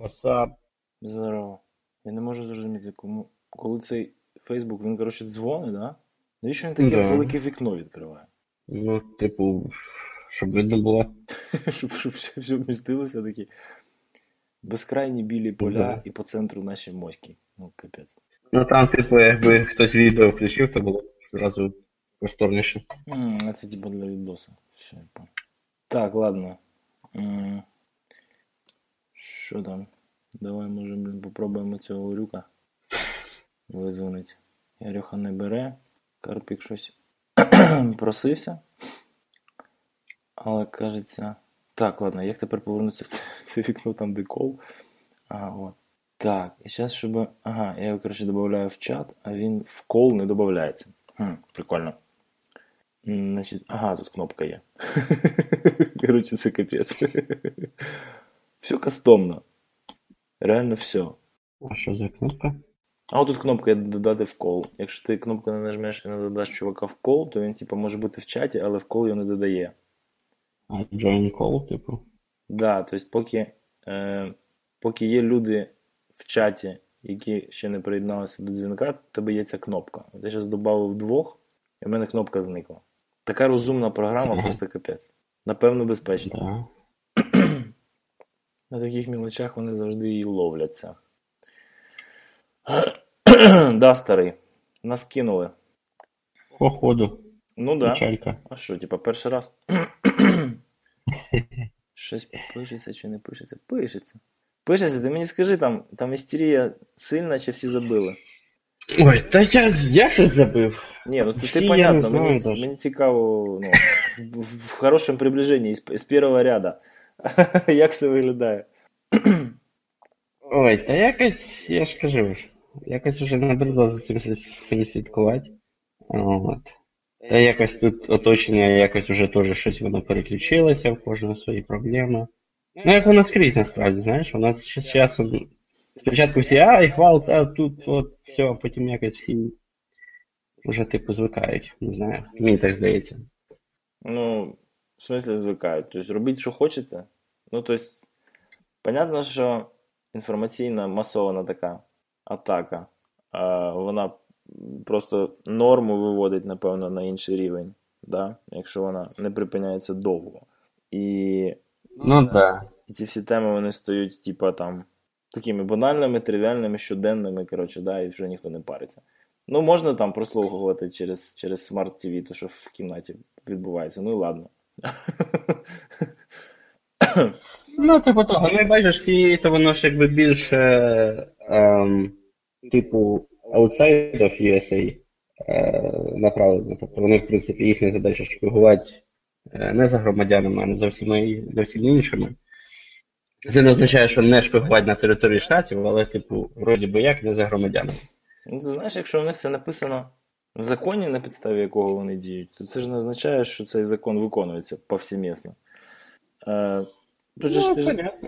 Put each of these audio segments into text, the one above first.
Васап. Здорово. Я не можу зрозуміти, кому... коли цей Facebook, він, коротше, дзвонить, да? Навіщо він таке велике вікно відкриває? Ну, типу, щоб видно було. щоб все вмістилося, такі безкрайні білі поля і по центру наші моськи. Ну, капець. Ну, там, типу, якби хтось відео включив, то було зразу просторніше. А це, типу, для відосу. Все, я понял. Так, ладно. Що там? Давай, може, попробуємо цього Орюка визвонити. Орюха не бере. Карпік щось просився. Але, кажеться... Так, ладно, як тепер повернутися в це вікно, там де кол? Ага, от. Так, і зараз, щоб... Ага, я його, коротше, додаю в чат, а він в кол не додається. Прикольно. Значить, ага, тут кнопка є. Коротше, це капець. Все кастомно. Реально все. А що за кнопка? А отут кнопка «Додати в кол». Якщо ти кнопку не нажмеш і не додаш чувака в кол, то він, типу, може бути в чаті, але в кол його не додає. А join call, типу? Так, да, тобто поки є люди в чаті, які ще не приєдналися до дзвінка, тобі є ця кнопка. Я зараз додав двох, і в мене кнопка зникла. Така розумна програма, просто капець. Напевно, безпечна. На таких мілочах вони завжди і ловляться. Да, старий. Нас кинули. Походу. Ну да. Печалька. А що, типа, перший раз? Щось пишеться чи не пишеться? Пишеться. Пишеться, ти мені скажи, там істерія сильна, чи всі забили? Ой, та я щось забив. Ні, ну ти понятно, мені цікаво, ну, в хорошому приближенні, з першого ряда. Як все виглядає? Ой, та якось, я ж кажу, якось вже набридла за цим слідкувати. От. Та якось тут оточення, якось вже теж щось воно переключилося, в кожного свої проблеми. Ну як воно скрізь насправді, знаєш, у нас з часом спочатку всі, і хвалт, а тут от все, а потім якось всі вже типу звикають, не знаю, мені так здається. Ну, в смислі звикають, тобто робіть, що хочете, ну тобто, понятно, що інформаційна масована така атака, вона просто норму виводить, напевно, на інший рівень, да? Якщо вона не припиняється довго. І ці всі теми, вони стають, типа, там, такими банальними, тривіальними, щоденними, коротше, да, і вже ніхто не париться. Ну, можна там прослухувати через Smart TV, то що в кімнаті відбувається, ну і ладно. Ну, типу того, ну і бачиш, то воно ж якби більше типу outside of USA направлено. Тобто вони, в принципі, їхня задача шпигувати не за громадянами, а не за всіми іншими. Це не означає, що не шпигувати на території штатів, але, типу, вроді би як, не за громадянами. Ну, ти знаєш, якщо у них це написано в законі, на підставі якого вони діють, то це ж не означає, що цей закон виконується повсімісно. Тут же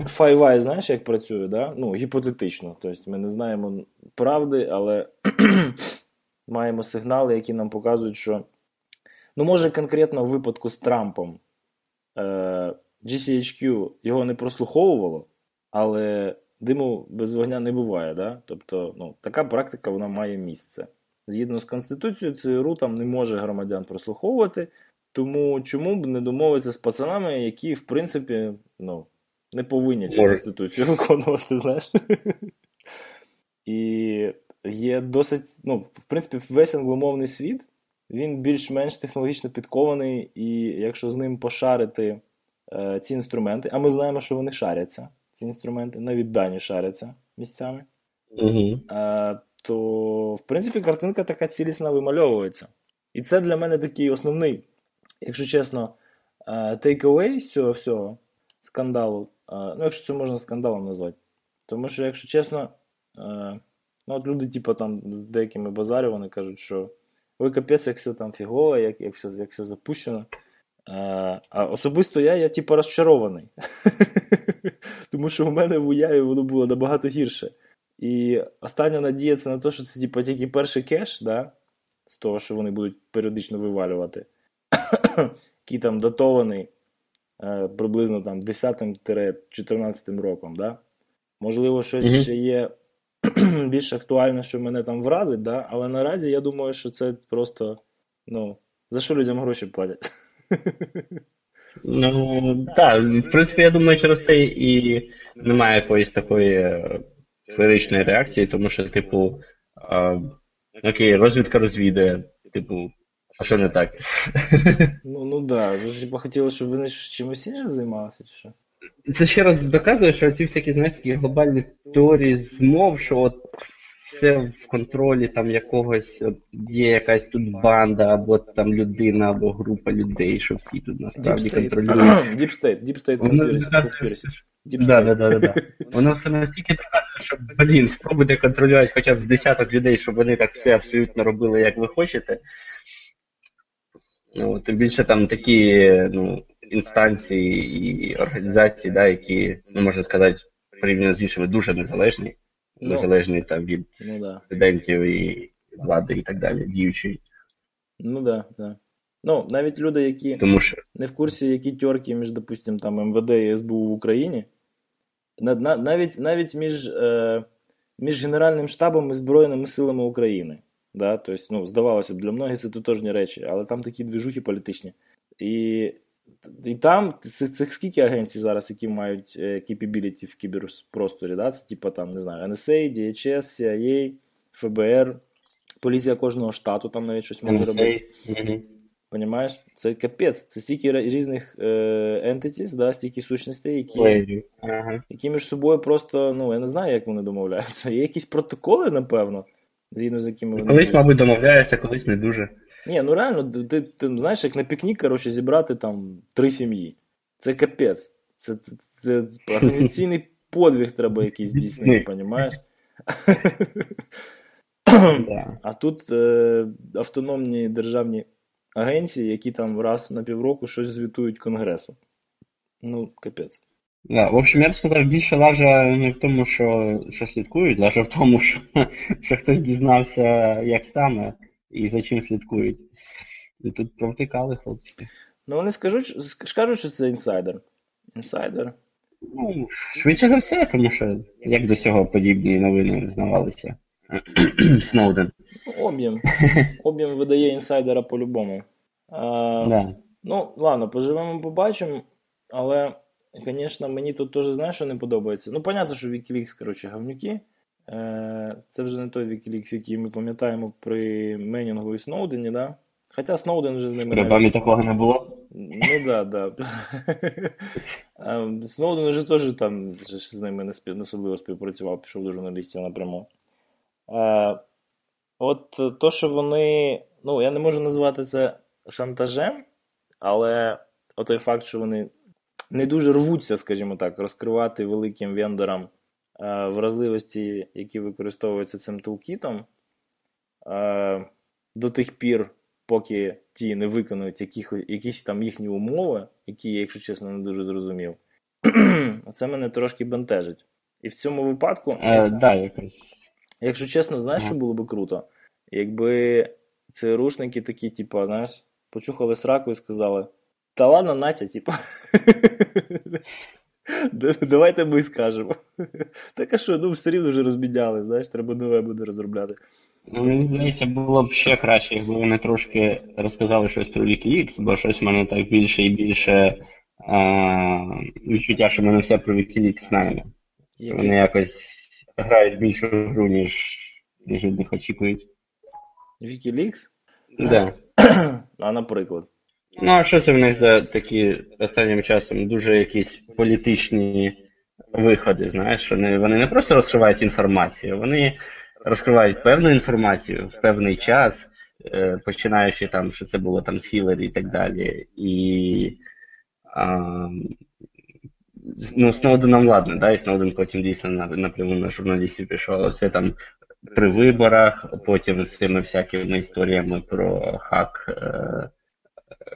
FiWi, знаєш, як працює, да? Ну, гіпотетично. Тобто ми не знаємо правди, але маємо сигнали, які нам показують, що, ну, може, конкретно в випадку з Трампом GCHQ його не прослуховувало, але диму без вогня не буває, да? Тобто, ну, така практика, вона має місце. Згідно з Конституцією, ЦРУ там не може громадян прослуховувати, тому чому б не домовитися з пацанами, які, в принципі, ну, не повинні цю Конституцію виконувати, знаєш? І є досить, ну, в принципі, весь англомовний світ, він більш-менш технологічно підкований, і якщо з ним пошарити ці інструменти, а ми знаємо, що вони шаряться, ці інструменти, на віддані шаряться місцями, то, в принципі, картинка така цілісна вимальовується. І це для мене такий основний, якщо чесно, take-away з цього всього скандалу. Ну, якщо це можна скандалом назвати. Тому що, якщо чесно, ну, от люди, типу, там, з деякими базарі, вони кажуть, що ой, капець, як все там фігово, як все запущено. А особисто я типу, розчарований. Тому що у мене в уяві воно було набагато гірше. І остання надія це на те, що це типу, тільки перший кеш, да? З того, що вони будуть періодично вивалювати, який там датований приблизно там, 10-14 роком. Да? Можливо, щось ще є більш актуальне, що мене там вразить, да? Але наразі я думаю, що це просто, ну, за що людям гроші платять? Ну, так, в принципі, я думаю, через те і немає якоїсь такої феєричної реакції, тому що, типу, окей, розвідка розвідає, типу, а що не так? Ну так, ви ж типу, хотіли, щоб вони чимось іншим займалися, чи що? Це ще раз доказує, що ці всякі, знаєш, такі глобальні теорії змов, що от все в контролі там якогось, от є якась тут банда, або там людина, або група людей, що всі тут насправді контролюють. Діпстейт конспірасі. Так. Воно все настільки доказує, що, блін, спробуйте контролювати хоча б з десяток людей, щоб вони так все абсолютно робили, як ви хочете. Ну, тим більше там такі, ну, інстанції і організації, да, які, ну, можна сказати, порівняно з іншими, дуже незалежні. Незалежні там від студентів і влади і так далі, діючої. Ну, так, да, так. Да. Ну, навіть люди, які не в курсі, які тьорки між, допустим, там, МВД і СБУ в Україні, навіть між Генеральним штабом і Збройними силами України. Да? Тобто, ну, здавалося б, для многих це тотожні речі, але там такі движухи політичні. І там цих скільки агенцій зараз, які мають capability в кіберпросторі, да? Це типа там, не знаю, NSA, DHS, CIA, ФБР, поліція кожного штату там навіть щось може робити. Понімаєш? Це капець, це стільки різних entities, да? Стільки сущностей, які між собою просто, ну, я не знаю, як вони домовляються. Є якісь протоколи, напевно, згідно з якими вони... Колись, мабуть, домовляються, колись не дуже. Ні, ну реально, ти знаєш, як на пікнік, коротше, зібрати там 3 сім'ї. Це капець. Це організаційний подвиг треба якийсь здійснити, розумієш? А тут автономні державні агенції, які там раз на півроку щось звітують Конгресу. Ну, капець. В общем, я б сказав, більше лажа не в тому, що слідкують, лажа в тому, що хтось дізнався, як саме і за чим слідкують. І тут провтикали хлопці. Ну, вони скажуть, що це інсайдер. Інсайдер. Ну, швидше за все, тому що як до цього подібні новини визнавалися. Сноуден. Об'єм видає інсайдера по-любому. Да. Ну, ладно, поживемо, побачимо, але... Звісно, мені тут теж, знаєш, що не подобається. Ну, понятно, що Вікілікс, коротше, говнюки. Це вже не той Вікілікс, який ми пам'ятаємо при Менінгу і Сноудені, да? Хоча Сноуден вже з ними... При Бамі такого не було? Ну, да. Сноуден вже теж там з ними не особливо співпрацював, пішов до журналістів напряму. От то, що вони... Ну, я не можу назвати це шантажем, але той факт, що вони... не дуже рвуться, скажімо так, розкривати великим вендорам вразливості, які використовуються цим тулкітом, до тих пір, поки ті не виконують якісь там їхні умови, які я, якщо чесно, не дуже зрозумів. Це мене трошки бентежить. І в цьому випадку, якщо чесно, знаєш, що було би круто? Якби ЦРУшники такі, типу, знаєш, почухали сраку і сказали: та ладно, Натя, типа, давайте ми скажемо. Так а що, ну все рівно вже розбідняли, знаєш, треба нове буде розробляти. Ну, мені здається, було б ще краще, якби вони трошки розказали щось про Вікілікс, бо щось в мене так більше і більше відчуття, що ми не все про Вікілікс знаємо. Вони якось грають більшу гру, ніж від них очікують. Вікілікс? Так. А наприклад? Ну, а що це в них за такі останнім часом дуже якісь політичні виходи, знаєш? Вони не просто розкривають інформацію, вони розкривають певну інформацію в певний час, починаючи там, що це було там з Хілларі і так далі. І, ну, Сноуденом ладно, да? І Сноуден потім дійсно напряму на журналістів пішов. Все там при виборах, потім з цими всякими історіями про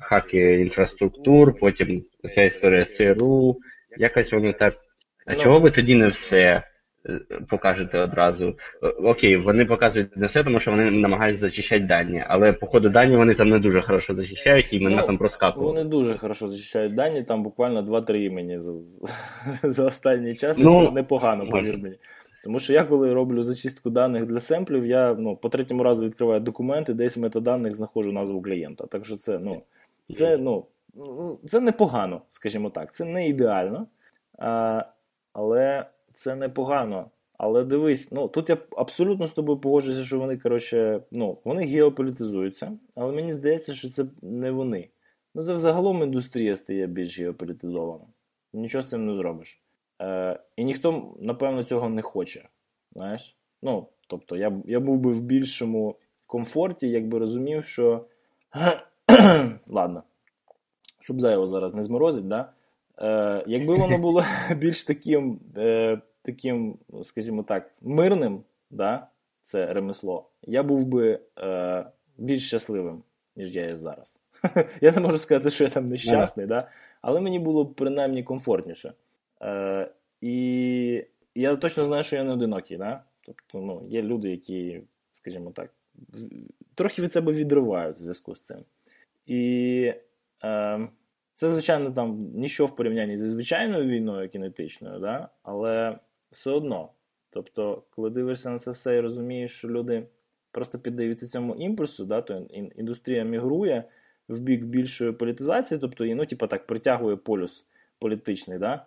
хаки інфраструктур, потім вся історія СРУ, якось воно так, а чого ви тоді не все? покажете одразу. Окей, вони показують не все, тому що вони намагаються зачищати дані, але по ходу дані вони там не дуже хорошо зачищають, і імена там проскакують. Вони дуже хорошо зачищають дані, там буквально 2-3 імені за останній час, це непогано, повір мені. Тому що я, коли роблю зачистку даних для семплів, я по третьому разу відкриваю документи, десь в метаданих знаходжу назву клієнта. Так що це непогано, скажімо так. Це не ідеально, але це непогано. Але дивись, тут я абсолютно з тобою погоджуюся, що вони, вони геополітизуються, але мені здається, що це не вони. Це взагалом індустрія стає більш геополітизована. Нічого з цим не зробиш. І ніхто, напевно, цього не хоче, знаєш? Тобто, я був би в більшому комфорті, якби розумів, що ладно, щоб зайво зараз не зморозить, да? Якби воно було більш таким, скажімо так, мирним, да? Це ремесло, я був би більш щасливим, ніж я є зараз. Я не можу сказати, що я там нещасний, да? Але мені було б принаймні комфортніше. І я точно знаю, що я не одинокий, да? Тобто, є люди, які, скажімо так, трохи від себе відривають у зв'язку з цим. І це, звичайно, там нічого в порівнянні зі звичайною війною кінетичною, да? Але все одно, тобто, коли дивишся на це все і розумієш, що люди просто піддаються цьому імпульсу, да? То індустрія мігрує в бік більшої політизації, тобто, притягує полюс політичний, да?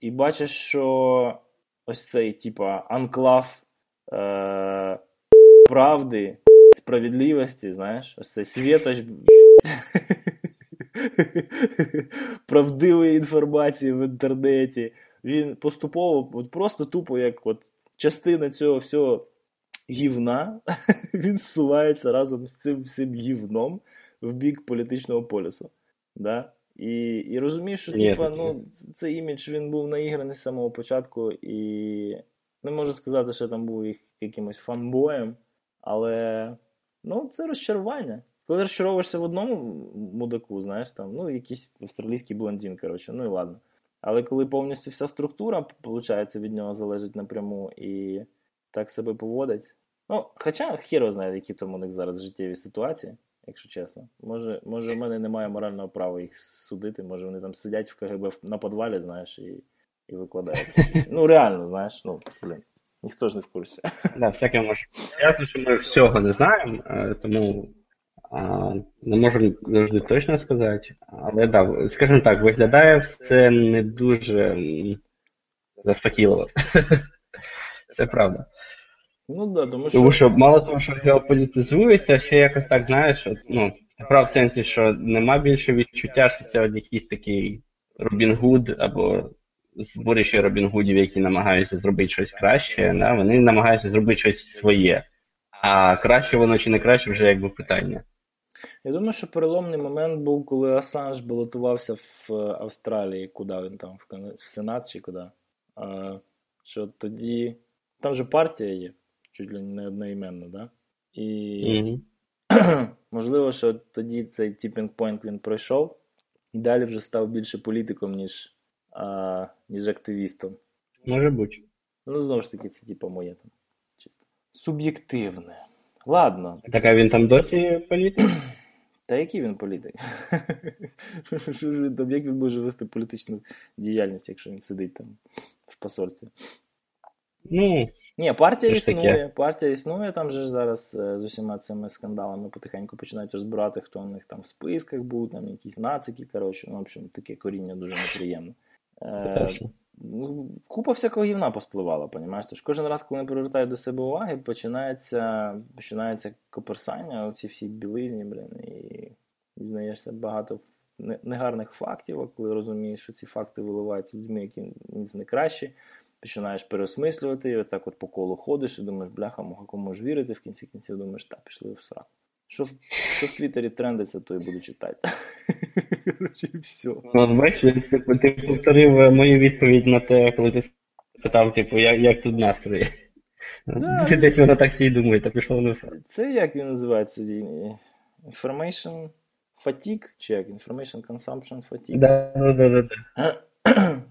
І бачиш, що ось цей, анклав правди, справедливості, знаєш, ось цей світоч правдивої інформації в інтернеті, він поступово, просто тупо, як частина цього всього гівна, він зсувається разом з цим всім гівном в бік політичного полюсу, да? І розумієш, що цей імідж, він був наіграний з самого початку, і не можу сказати, що я там був їх якимось фанбоєм, але це розчарування. Коли розчаровуєшся в одному мудаку, знаєш, там, якийсь австралійський блондин, і ладно. Але коли повністю вся структура, виходить, від нього залежить напряму і так себе поводить. Хоча хіро знає, які там у них зараз життєві ситуації. Якщо чесно. Може, в мене немає морального права їх судити, може вони там сидять в КГБ на підвалі, знаєш, і викладають. Реально, знаєш, ніхто ж не в курсі. Да, всяке може. Ясно, що ми всього не знаємо, тому не можемо завжди точно сказати, але, да, скажімо так, виглядає все не дуже заспокійливо. Це правда. Да, тому що мало того, що геополітизується, ще якось так, знаєш, прав в сенсі, що нема більше відчуття, що це якийсь такий Робін Гуд або зборище Робін Гудів, які намагаються зробити щось краще, да? Вони намагаються зробити щось своє, а краще воно чи не краще вже якби питання. Я думаю, що переломний момент був, коли Асанж балотувався в Австралії, куди він там, в Сенат чи куди, що тоді, там же партія є. Чуть ли не одноіменно, да? І можливо, що тоді цей тіпінг-пойнт він пройшов і далі вже став більше політиком, ніж активістом. Може бути. Знову ж таки, це моє там чисто суб'єктивне. Ладно. Так, а він там досі політик? Та який він політик? Як він може вести політичну діяльність, якщо він сидить там в посольстві? Ні, партія існує, там же зараз з усіма цими скандалами потихеньку починають розбирати, хто у них там в списках був, там якісь нацики, в общем, таке коріння дуже неприємне. Купа всякого гівна поспливала, понімаєш? Тож кожен раз, коли вони привертають до себе уваги, починається коперсання, оці всі білизні, і дізнаєшся багато негарних фактів, а коли розумієш, що ці факти виливаються людьми, які ніц не кращі, починаєш переосмислювати, і отак по колу ходиш і думаєш, бляха-муха, кому ж вірити, в кінці кінців думаєш, та, пішли в сраку. Що в Твіттері трендиться, то і буду читати. І все. Бачиш, ти повторив мою відповідь на те, коли ти питав, як тут настрої. Ти десь вона так всі думає, та пішло воно в сраку. Це як він називається? Information fatigue? Чи як? Information consumption fatigue? Так.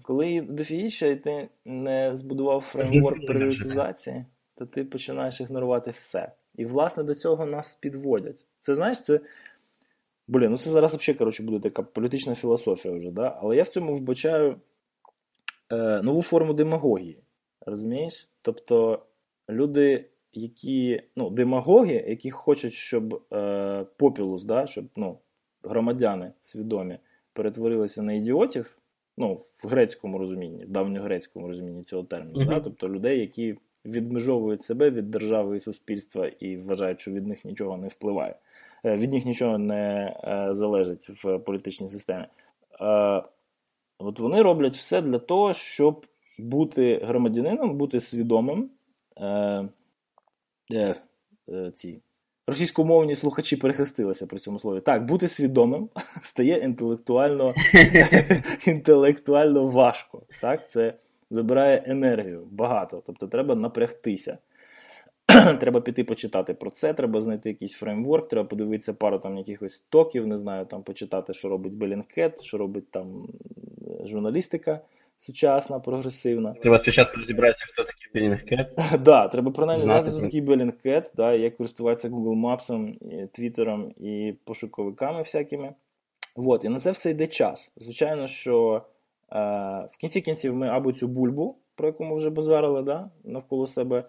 коли дофігіща, і ти не збудував фреймворк пріоритизації, то ти починаєш ігнорувати все. І, власне, до цього нас підводять. Це, знаєш, це... Блін, ну це зараз взагалі, коротше, буде така політична філософія вже, да? Але я в цьому вбачаю нову форму демагогії. Розумієш? Тобто, люди, які... Ну, демагоги, які хочуть, щоб попілус, да? Щоб, ну, громадяни свідомі перетворилися на ідіотів, ну, в грецькому розумінні, в давньогрецькому розумінні цього терміну, да? Тобто, людей, які відмежовують себе від держави і суспільства і вважають, що від них нічого не впливає. Від них нічого не залежить в політичній системі. От вони роблять все для того, щоб бути громадянином, бути свідомим. Ці російськомовні слухачі перехрестилися при цьому слові. Так, бути свідомим стає інтелектуально важко. Так, це забирає енергію багато. Тобто треба напрягтися. Треба піти почитати про це, треба знайти якийсь фреймворк, треба подивитися пару там якихось токів, не знаю, там почитати, що робить Bellingcat, що робить там журналістика сучасна, прогресивна. Треба спочатку розібратися, хто такий Bellingcat. Так, треба принаймні знати, хто такий Bellingcat, як користуватися Google Maps, Твіттером і пошуковиками всякими. І на це все йде час. Звичайно, що в кінці кінців ми або цю бульбу, про яку ми вже базарили, навколо себе,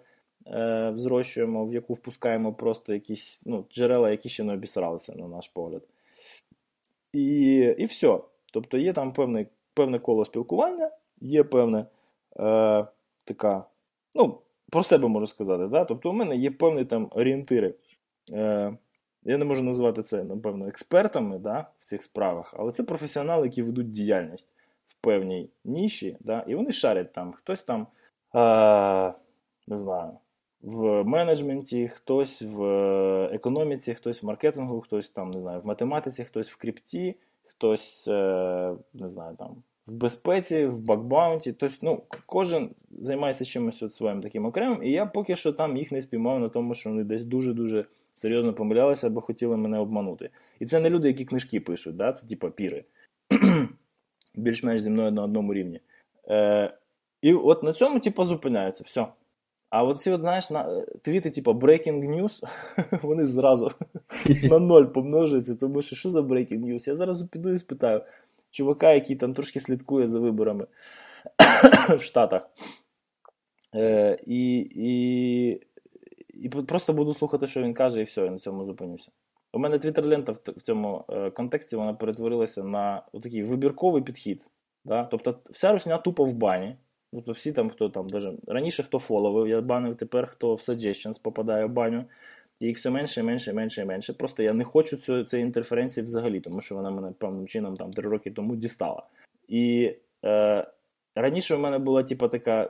взрощуємо, в яку впускаємо просто якісь, ну, джерела, які ще не обісралися, на наш погляд. І все. Тобто є там певне коло спілкування, є певне така, ну, про себе можу сказати, да? Тобто у мене є певні там орієнтири. Я не можу назвати це, напевно, експертами, да, в цих справах, але це професіонали, які ведуть діяльність в певній ніші, да? І вони шарять там, хтось там не знаю, в менеджменті, хтось в економіці, хтось в маркетингу, хтось там, не знаю, в математиці, хтось в крипті, хтось, не знаю, там, в безпеці, в бакбаунті. Тобто, ну, кожен займається чимось от своїм таким окремим, і я поки що там їх не спіймав на тому, що вони десь дуже-дуже серйозно помилялися або хотіли мене обманути. І це не люди, які книжки пишуть, да? Це типа піри. Більш-менш зі мною на одному рівні. І от на цьому, типа, зупиняються. Все. А от ці, знаєш, твіти, типу, breaking news, вони зразу на ноль помножуються, тому що що за breaking news? Я зараз піду і спитаю чувака, який там трошки слідкує за виборами в Штатах. І просто буду слухати, що він каже, і все, я на цьому зупинюся. У мене твіттер-лента в цьому контексті, вона перетворилася на такий вибірковий підхід. Да? Тобто вся русня тупо в бані. Тобто всі там, хто там, даже раніше хто фоловив, я банив, тепер хто в suggestions попадає в баню. І їх все менше, менше. Просто я не хочу цієї інтерференції взагалі, тому що вона мене певним чином там 3 роки тому дістала. І раніше у мене було типу, таке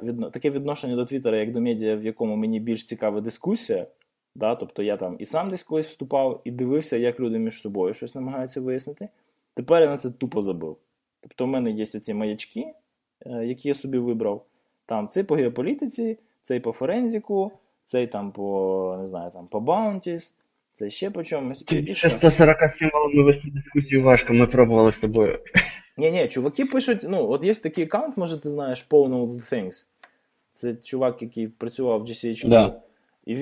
відношення до Твіттера, як до медіа, в якому мені більш цікава дискусія. Да? Тобто я там і сам десь колись вступав, і дивився, як люди між собою щось намагаються вияснити. Тепер я на це тупо забив. Тобто в мене є оці маячки, які я собі вибрав. Там цей по геополітиці, цей по форензіку, цей там по, не знаю, там по баунтіс, це ще по чомусь. Тобі ще 140 символами вести дискусію важко, ми пробували з тобою. Ні, чуваки пишуть, ну, от є такий аккаунт, може ти знаєш, All of the Things. Це чувак, який працював в GCHQ. Да. І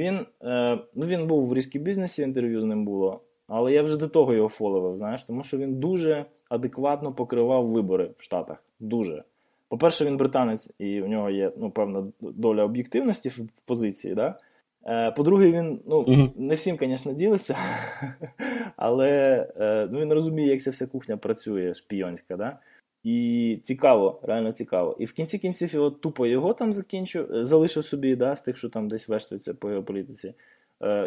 він був в різкі бізнесі, інтерв'ю з ним було, але я вже до того його фоловив, знаєш, тому що він дуже адекватно покривав вибори в Штатах. Дуже. По-перше, він британець, і в нього є, ну, певна доля об'єктивності в позиції, да? По-друге, він, ну, не всім, звісно, ділиться, але, ну, він розуміє, як ця вся кухня працює, шпіонська, да? І цікаво, реально цікаво. І в кінці кінців його, тупо його там залишив собі, да, з тих, що там десь вештується по геополітиці.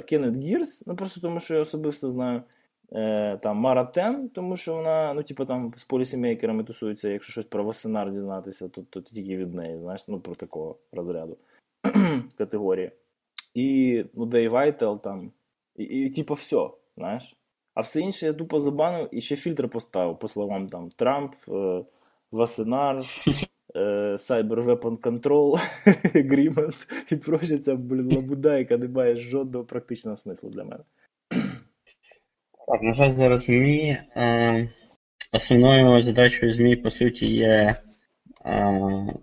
Кеннет Гірс, ну, просто тому, що я особисто знаю. Там Маратен, тому що вона, ну, типу, там з полісімейкерами тусується, якщо щось про Васенар дізнатися, то тільки від неї, знаєш, ну, про такого розряду категорії. І, ну, DayVital там, і типу, все, знаєш. А все інше я тупо забанив і ще фільтр поставив, по словам там Трамп, Васенар, CyberWeaponControl, Agreement і проча ця, блін, лабуда, яка не має жодного практичного смислу для мене. Так, на жаль, зараз ЗМІ, основною задачою ЗМІ, по суті, є ну,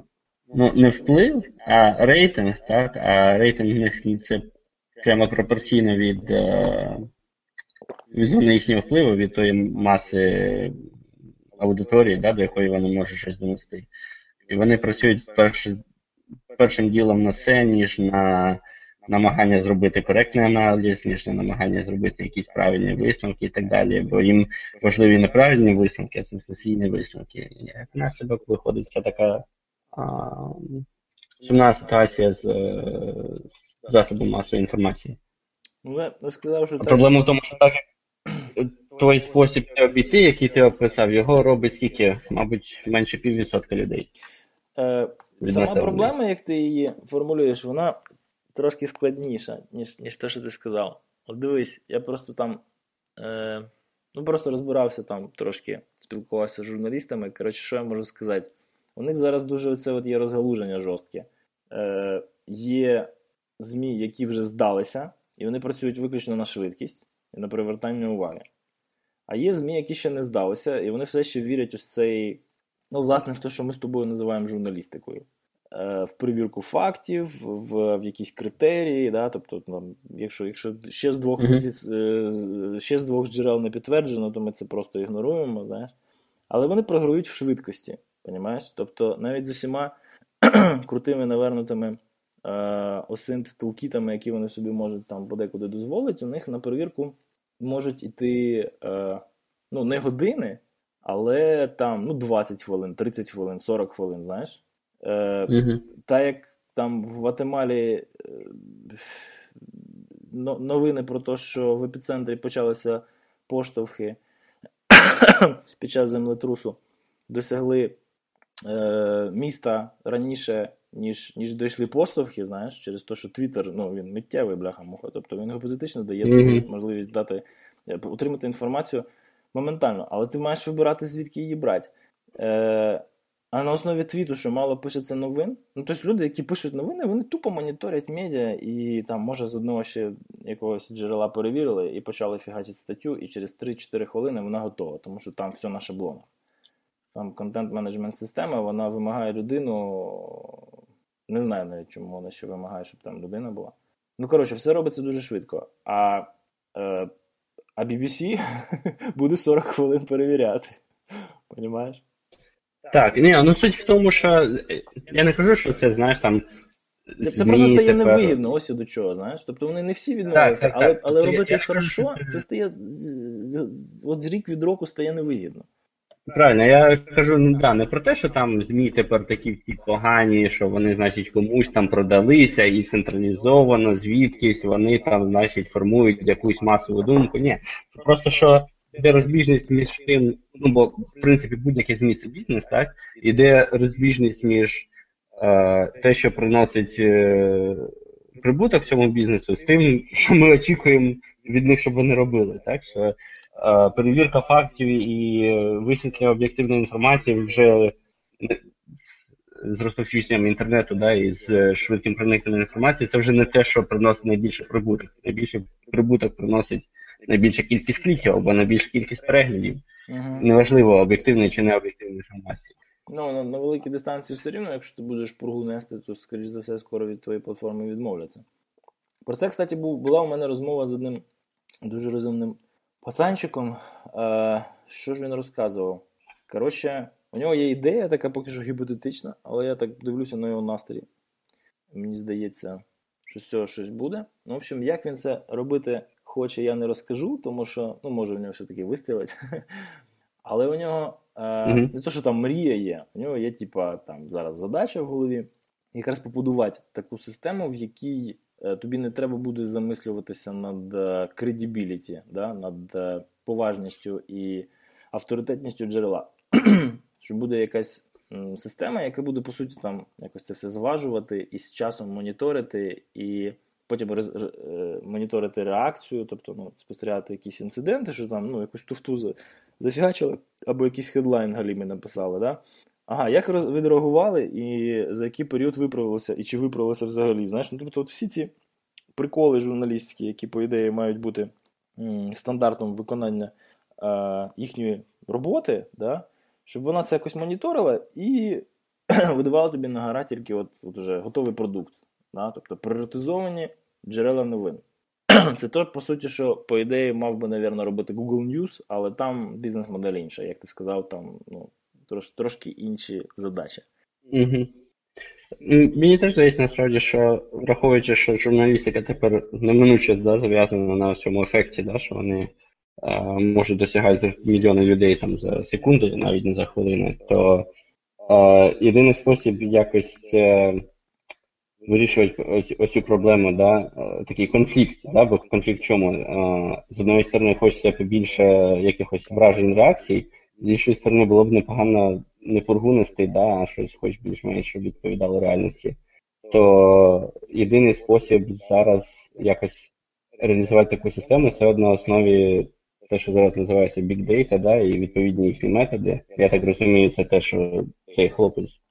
не вплив, а рейтинг, так? А рейтинг в них це прямо пропорційно від зони їхнього впливу, від тої маси аудиторії, да, до якої вони можуть щось донести. І вони працюють першим ділом на це, ніж на намагання зробити коректний аналіз, ніж на намагання зробити якісь правильні висновки і так далі, бо їм важливі не правильні висновки, а сенсаційні висновки. Як на себе виходить, це така сумна ситуація з засобом масової інформації. Я сказав, що проблема в тому, що так, той спосіб обійти, який ти описав, його робить скільки? Мабуть, менше 0,5% людей. Сама проблема, як ти її формулюєш, вона трошки складніша, ніж те, що ти сказав. От дивись, я просто там просто розбирався там трошки, спілкувався з журналістами, коротше, що я можу сказати. У них зараз дуже оце от є розгалуження жорстке. Є ЗМІ, які вже здалися, і вони працюють виключно на швидкість і на привертання уваги. А є ЗМІ, які ще не здалися, і вони все ще вірять у цей, власне, в те, що ми з тобою називаємо журналістикою. В перевірку фактів, в якісь критерії, да? Тобто, там, якщо ще з двох джерел не підтверджено, то ми це просто ігноруємо, знаєш. Але вони програють в швидкості, розумієш? Тобто, навіть з усіма крутими, навернутими осинт-тулкітами, які вони собі можуть там подекуди дозволити, у них на перевірку можуть йти, не години, але там, 20 хвилин, 30 хвилин, 40 хвилин, знаєш. Та як там в Гватемалі новини про те, що в епіцентрі почалися поштовхи під час землетрусу, досягли міста раніше, ніж дійшли поштовхи, знаєш, через те, що Twitter, він миттєвий, бляха-муха, тобто він гіпотетично дає можливість отримати інформацію моментально, але ти маєш вибирати, звідки її брати. А на основі твіту, що мало пишеться новин, тобто люди, які пишуть новини, вони тупо моніторять медіа і там, може, з одного ще якогось джерела перевірили і почали фігачити статтю, і через 3-4 хвилини вона готова, тому що там все на шаблонах. Там контент-менеджмент-система, вона вимагає людину, не знаю навіть, чому вона ще вимагає, щоб там людина була. Все робиться дуже швидко. А BBC буде 40 хвилин перевіряти, розумієш? Так, суть в тому, що я не кажу, що це, знаєш, там... Це просто стає невигідно, ось і до чого, знаєш? Тобто вони не всі відмовляються, але робити їх хорошо, це стає... От рік від року стає невигідно. Правильно, я кажу, не про те, що там ЗМІ тепер такі всі погані, що вони, значить, комусь там продалися і централізовано, звідкись вони там, значить, формують якусь масову думку. Ні, це просто, що... Іде розбіжність між тим, бо, в принципі, будь-яке ЗМІ – це бізнес, так? Іде розбіжність між те, що приносить прибуток цьому бізнесу, з тим, що ми очікуємо від них, щоб вони робили, так? Що перевірка фактів і висвітлення об'єктивної інформації вже з розповсюдженням інтернету, да, і з швидким проникненням інформації, це вже не те, що приносить найбільший прибуток. Найбільший прибуток приносить найбільша кількість кліків або найбільша кількість переглядів. Неважливо, об'єктивної чи необ'єктивної інформації. На великій дистанції все рівно, якщо ти будеш пургу нести, то, скоріш за все, скоро від твоєї платформи відмовляться. Про це, кстати, була у мене розмова з одним дуже розумним пацанчиком. Що ж він розказував? У нього є ідея, така поки що гіпотетична, але я так дивлюся на його настрій. Мені здається, що з цього щось буде. В общем, як він це робити... Хоче, я не розкажу, тому що, може в нього все-таки вистрілить. Але у нього, не то, що там мрія є, у нього є, там зараз задача в голові, якраз побудувати таку систему, в якій тобі не треба буде замислюватися над кредібіліті, да? Над поважністю і авторитетністю джерела. Що буде якась система, яка буде, по суті, там якось це все зважувати і з часом моніторити, і потім моніторити реакцію, тобто спостерігати якісь інциденти, що там якусь туфту зафігачили, або якийсь хедлайн галімі написали, да? Ага, як відреагували і за який період виправилося, і чи виправилося взагалі, знаєш? Тобто всі ці приколи журналістські, які, по ідеї, мають бути стандартом виконання їхньої роботи, да? Щоб вона це якось моніторила і видавали тобі на гора тільки от уже готовий продукт. Да? Тобто пріоритизовані джерела новин. Це то, по суті, що, по ідеї, мав би, мабуть, робити Google News, але там бізнес-модель інша. Як ти сказав, там трошки інші задачі. Угу. Мені теж здається, насправді, що враховуючи, що журналістика тепер неминуче зав'язана на цьому ефекті, да, що вони можуть досягати мільйони людей там, за секунду, навіть не за хвилину, то єдиний спосіб якось вирішувати оцю проблему, да, такий конфлікт, да, бо конфлікт в чому? З одної сторони хочеться побільше якихось вражень, реакцій, з іншої сторони було б непогано не пургунести, да, а щось хоч більш-менш, щоб відповідало реальності. То єдиний спосіб зараз якось реалізувати таку систему, це на основі те, що зараз називається big data, да, і відповідні їхні методи. Я так розумію, це те, що цей хлопець,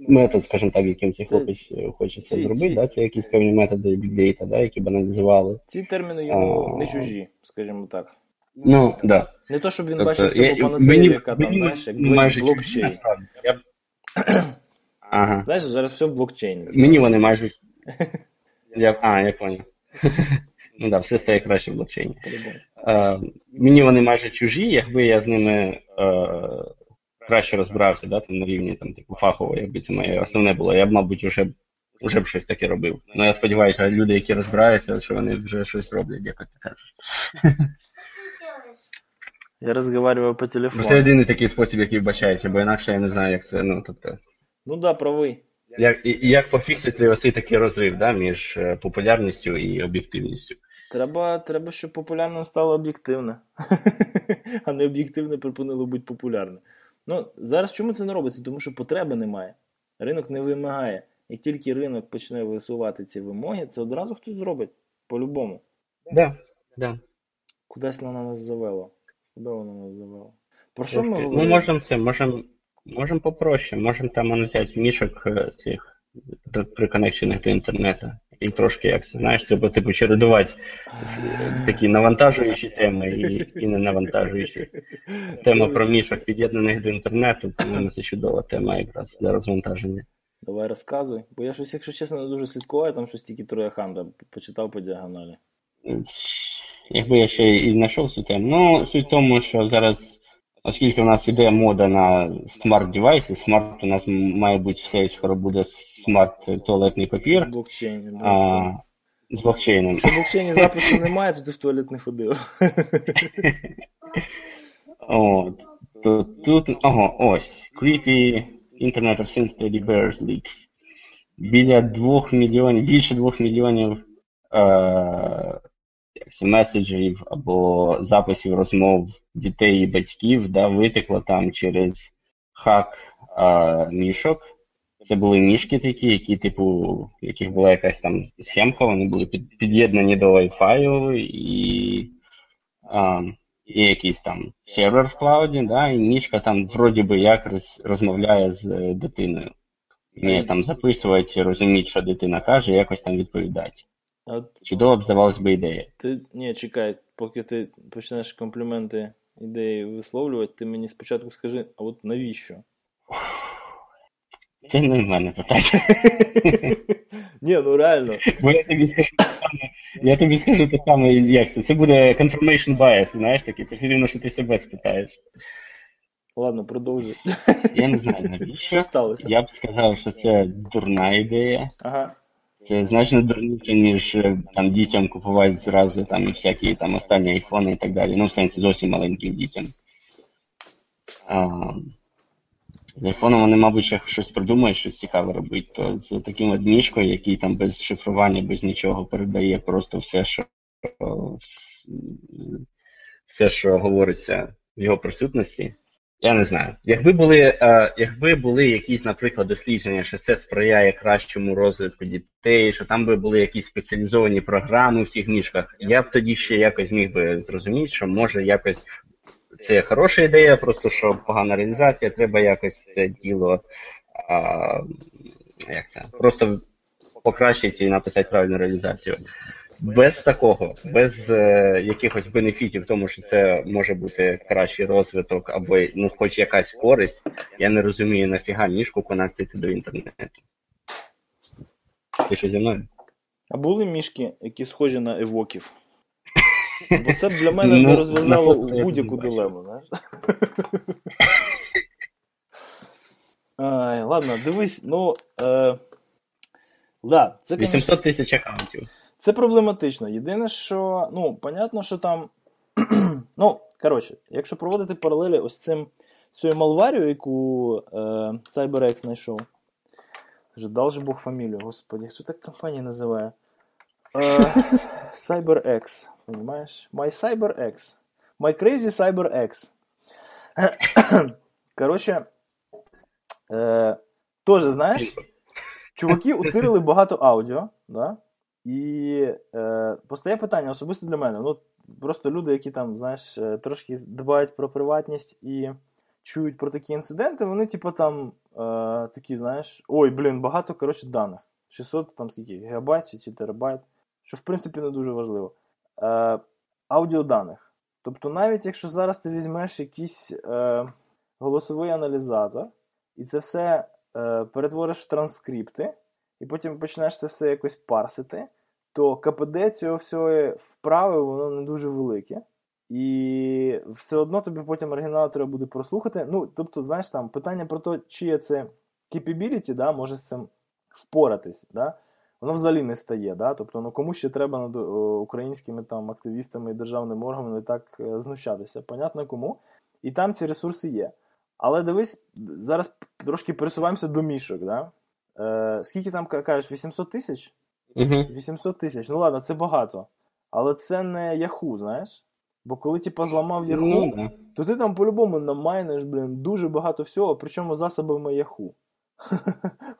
метод, скажімо так, яким цей хлопець хоче це зробити, да, це якісь певні методи big data, да, які б аналізували. Ці терміни йому не чужі, скажімо так. Ну, так. Да. Не то, щоб він бачив цього панацею, яка там, знаєш, як блокчейн. Ага. Знаєш, зараз все в блокчейні. Мені вони майже... я поняв. Ну так, все стає краще в блокчейні. Мені вони майже чужі, якби я з ними краще розбирався, да, там, на рівні там, типу, фахово, якби це моє основне було, я б, мабуть, вже б щось таке робив. Ну я сподіваюся, люди, які розбираються, що вони вже щось роблять, якось таке. Я розмовляю по телефону. Це єдиний такий спосіб, який вбачається, бо інакше я не знаю, як це, ну, тобто... Ну да, правий. Як пофіксити ось такий розрив, да, між популярністю і об'єктивністю? Треба, щоб популярним стало об'єктивне. А не об'єктивне припинило бути популярне. Ну, зараз чому це не робиться? Тому що потреби немає. Ринок не вимагає. Як тільки ринок почне висувати ці вимоги, це одразу хтось зробить. По-любому. Да. Кудись вона нас завела. Про що ми говоримо? Ми можемо попроще, можемо там взяти мішок цих приконекчених до інтернету. І трошки, як знаєш, треба чередувати такі навантажуючі теми і не навантажуючі. Тема про мішок під'єднаних до інтернету, тому це чудова тема якраз для розвантаження. Давай розказуй, бо я щось, якщо чесно, не дуже слідкував, там щось тільки Трояханда почитав по діагоналі. Якби я ще і знайшов цю тему. Ну, суть в тому, що зараз, оскільки в нас іде мода на смарт-девайси, смарт у нас має бути все, і скоро буде смарт-туалетний папір. З блокчейном. З блокчейном. Якщо блокчейні запису немає, то ти в туалет не ходив. Ось. Creepy Internet of Things 3D Bears Leaks. Більше 2 мільйонів меседжів або записів розмов дітей і батьків, да, витекло там через хак мішок. Це були мішки такі, які, типу, яких була якась там схемка, вони були під'єднані до Wi-Fi і якийсь там сервер в клауді, да, і мішка там вроді би як розмовляє з дитиною. Вміє там записувати, розуміти, що дитина каже, якось там відповідати. Чудово б, здавалось би, ідея. Ні, чекай, поки ти почнеш компліменти ідеї висловлювати, ти мені спочатку скажи, а от навіщо? Це не в мене питання. Ні, ну реально. Бо я тобі скажу те саме, як це. Це буде confirmation bias, знаєш таке, це все рівно, що ти себе спитаєш. Ладно, продовжуй. Я не знаю, навіщо. Що сталося? Я б сказав, що це дурна ідея. Ага. Це значно дурніше, ніж там дітям купувати зразу там всякі там останні айфони і так далі. Ну, в сенсі, зовсім маленьким дітям. З айфоном вони, мабуть, щось придумають, щось цікаве робити. То з таким от мішкою, який там без шифрування, без нічого передає просто все, що говориться в його присутності. Я не знаю. Якби були якісь, наприклад, дослідження, що це сприяє кращому розвитку дітей, що там би були якісь спеціалізовані програми у всіх мішках, я б тоді ще якось міг би зрозуміти, що може якось це хороша ідея, просто що погана реалізація, треба якось це діло просто покращити і написати правильну реалізацію. без такого, без якихось бенефітів, тому що це може бути кращий розвиток або ну хоч якась користь, я не розумію, нафіга мішку конектити до інтернету. Ти що зі мною? А були мішки, які схожі на евоків? Бо це для мене не розв'язало будь-яку дилему, знаєш? Ладно, дивись, ну... Да, це, 800 тисяч аккаунтів. Це проблематично. Єдине, що, ну, понятно, що там, ну, коротше, якщо проводити паралелі ось цим, цією малварію, яку CyberX знайшов, дав же Бог фамілію, господи, хто так компанію називає? CyberX, розумієш? My CyberX. My crazy CyberX. Коротше, теж, знаєш, чуваки утирили багато аудіо, да? І постає питання особисто для мене. Ну, просто люди, які там, знаєш, трошки дбають про приватність і чують про такі інциденти, вони, типу, там такі, знаєш, ой, блін, багато, коротше, даних. 600, там, скільки, гігабайт чи терабайт, що, в принципі, не дуже важливо. Аудіоданих. Тобто, навіть якщо зараз ти візьмеш якийсь голосовий аналізатор, і це все перетвориш в транскрипти, і потім почнеш це все якось парсити, то КПД цього всього вправи, воно не дуже велике. І все одно тобі потім оригінал треба буде прослухати. Ну, тобто, знаєш, там питання про те, чиє це capability, да, може з цим впоратись, да? Воно взагалі не стає, да? Тобто, ну, кому ще треба над українськими там активістами і державним органами так знущатися? Понятно кому. І там ці ресурси є. Але дивись, зараз трошки пересуваємося до мішок, да? Скільки там, кажеш, 800 тисяч? 800 тисяч, ну ладно, це багато. Але це не Яху, знаєш? Бо коли, типа, зламав Яху, то ти там по-любому намайнеш, блін, дуже багато всього, причому засобами Яху.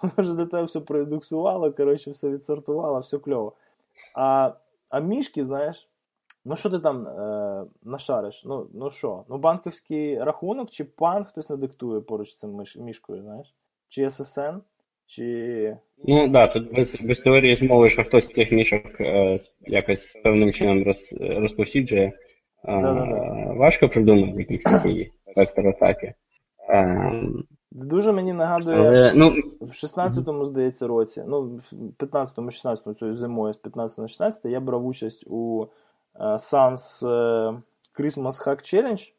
Воно вже до тебе все проіндексувало, коротше, все відсортувало, все кльово. А мішки, знаєш, ну що ти там нашариш? Ну що, ну банківський рахунок, чи пан хтось надиктує поруч з цим мішкою, знаєш? Чи ССН? Чи... Ну так, да, тут без теорії змови, що хтось з цих мішок якось певним чином розповсюджує. Важко придумати якісь такі вектор атаки. Дуже мені нагадує, ну, в 16-му, здається, році, ну, в 15-му, 16-му, цією зимою, з 15 на 16 я брав участь у SANS Christmas Hack Challenge.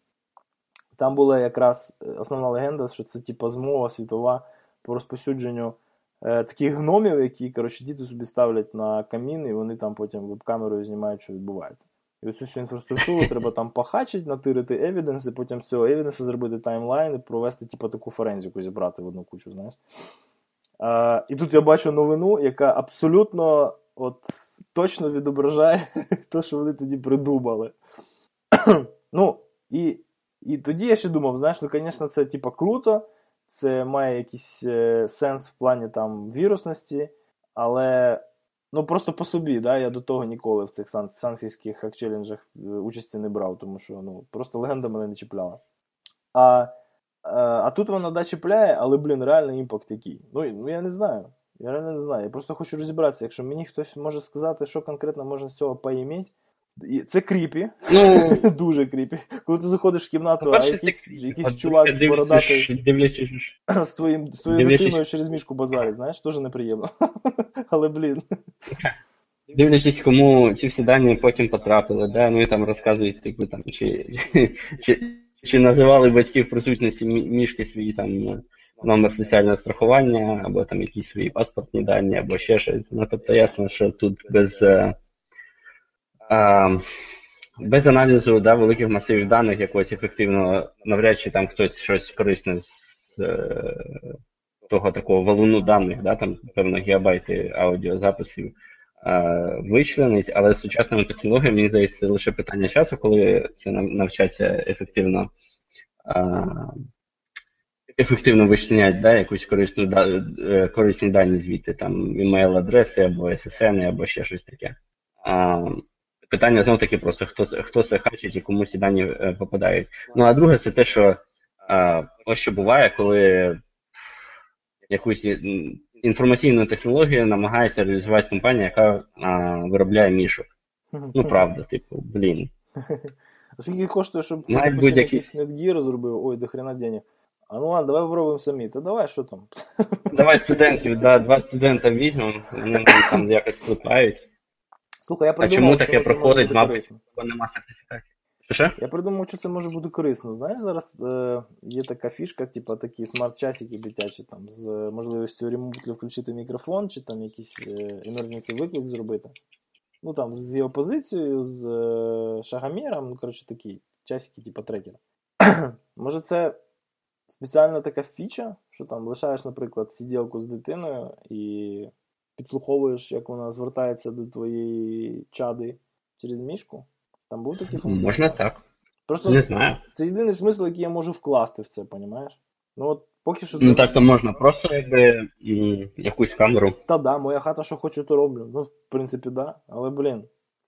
Там була якраз основна легенда, що це, типа, змова світова по розпосюдженню таких гномів, які, коротше, діти собі ставлять на камін, і вони там потім веб-камерою знімають, що відбувається. І оцю всю інфраструктуру треба там пахачити, натирити евіденс, і потім з цього евіденсу зробити таймлайн і провести, типу, таку форензику, зібрати в одну кучу, знаєш. І тут я бачу новину, яка абсолютно от точно відображає те, що вони тоді придумали. Ну, і тоді я ще думав, знаєш, ну, звісно, це, типу, круто, це має якийсь сенс в плані там вірусності, але ну просто по собі, да, я до того ніколи в цих сансівських хак-челенджах участі не брав, тому що ну просто легенда мене не чіпляла. А тут вона, да, чіпляє, але, блін, реально імпакт який. Ну я не знаю, я реально не знаю, я просто хочу розібратися, якщо мені хтось може сказати, що конкретно можна з цього поїміть. Це кріпі, дуже кріпі. Коли ти заходиш в кімнату, а якийсь чувак бородатий з твоєю дитиною через мішку базарить, знаєш, теж неприємно. Але, блін. Дивлячись, кому ці всі дані потім потрапили, да? Ну і там розказують, якби, там, чи називали батьки в присутності мішки свої там номер соціального страхування, або там якісь свої паспортні дані, або ще щось. Ну, тобто ясно, що тут без аналізу, да, великих масивів даних якогось ефективного, навряд чи там хтось щось корисне з того такого валуну даних, да, там, певно, гігабайти аудіозаписів вичленить, але з сучасними технологіями, мені здається, це лише питання часу, коли це навчаться ефективно вичленять, да, якусь корисні дані звідти, там, імейл-адреси, або SSN, або ще щось таке. Питання, знову таки, просто хто це хачить і кому ці дані попадають. Ну, а друге, це те, що ось що буває, коли якусь інформаційну технологію намагається реалізувати компанія, яка виробляє мішок. Ну, правда, типу, блін. Скільки коштує, щоб якийсь NetGear зробив? Ой, до хрена денег. А ну ладно, давай виробимо самі. Та давай, що там? Давай студентів, да, 2 студента візьмемо, вони там якось вплипають. Слухай, я придумав, а чому таке проходить, мабуть, бо нема сертифікації? Що? Я придумав, що це може бути корисно. Знаєш, зараз є така фішка, типу такі смарт-часики дитячі, там, з можливістю ремоутно включити мікрофон, чи там якийсь emergency виклик зробити. Ну там, з його позицією, з шагоміром, ну, коротше, такі часики, типу трекер. Може це спеціально така фіча, що там лишаєш, наприклад, сиділку з дитиною і підслуховуєш, як вона звертається до твоєї чади через мішку? Там був такий функцій? Можна так. Просто не знаю. Це єдиний смисл, який я можу вкласти в це, понімаєш? Ну от поки що... Ну так то можна, просто якби якусь камеру. Та да, моя хата що хочу, то роблю. Ну в принципі да, але блін,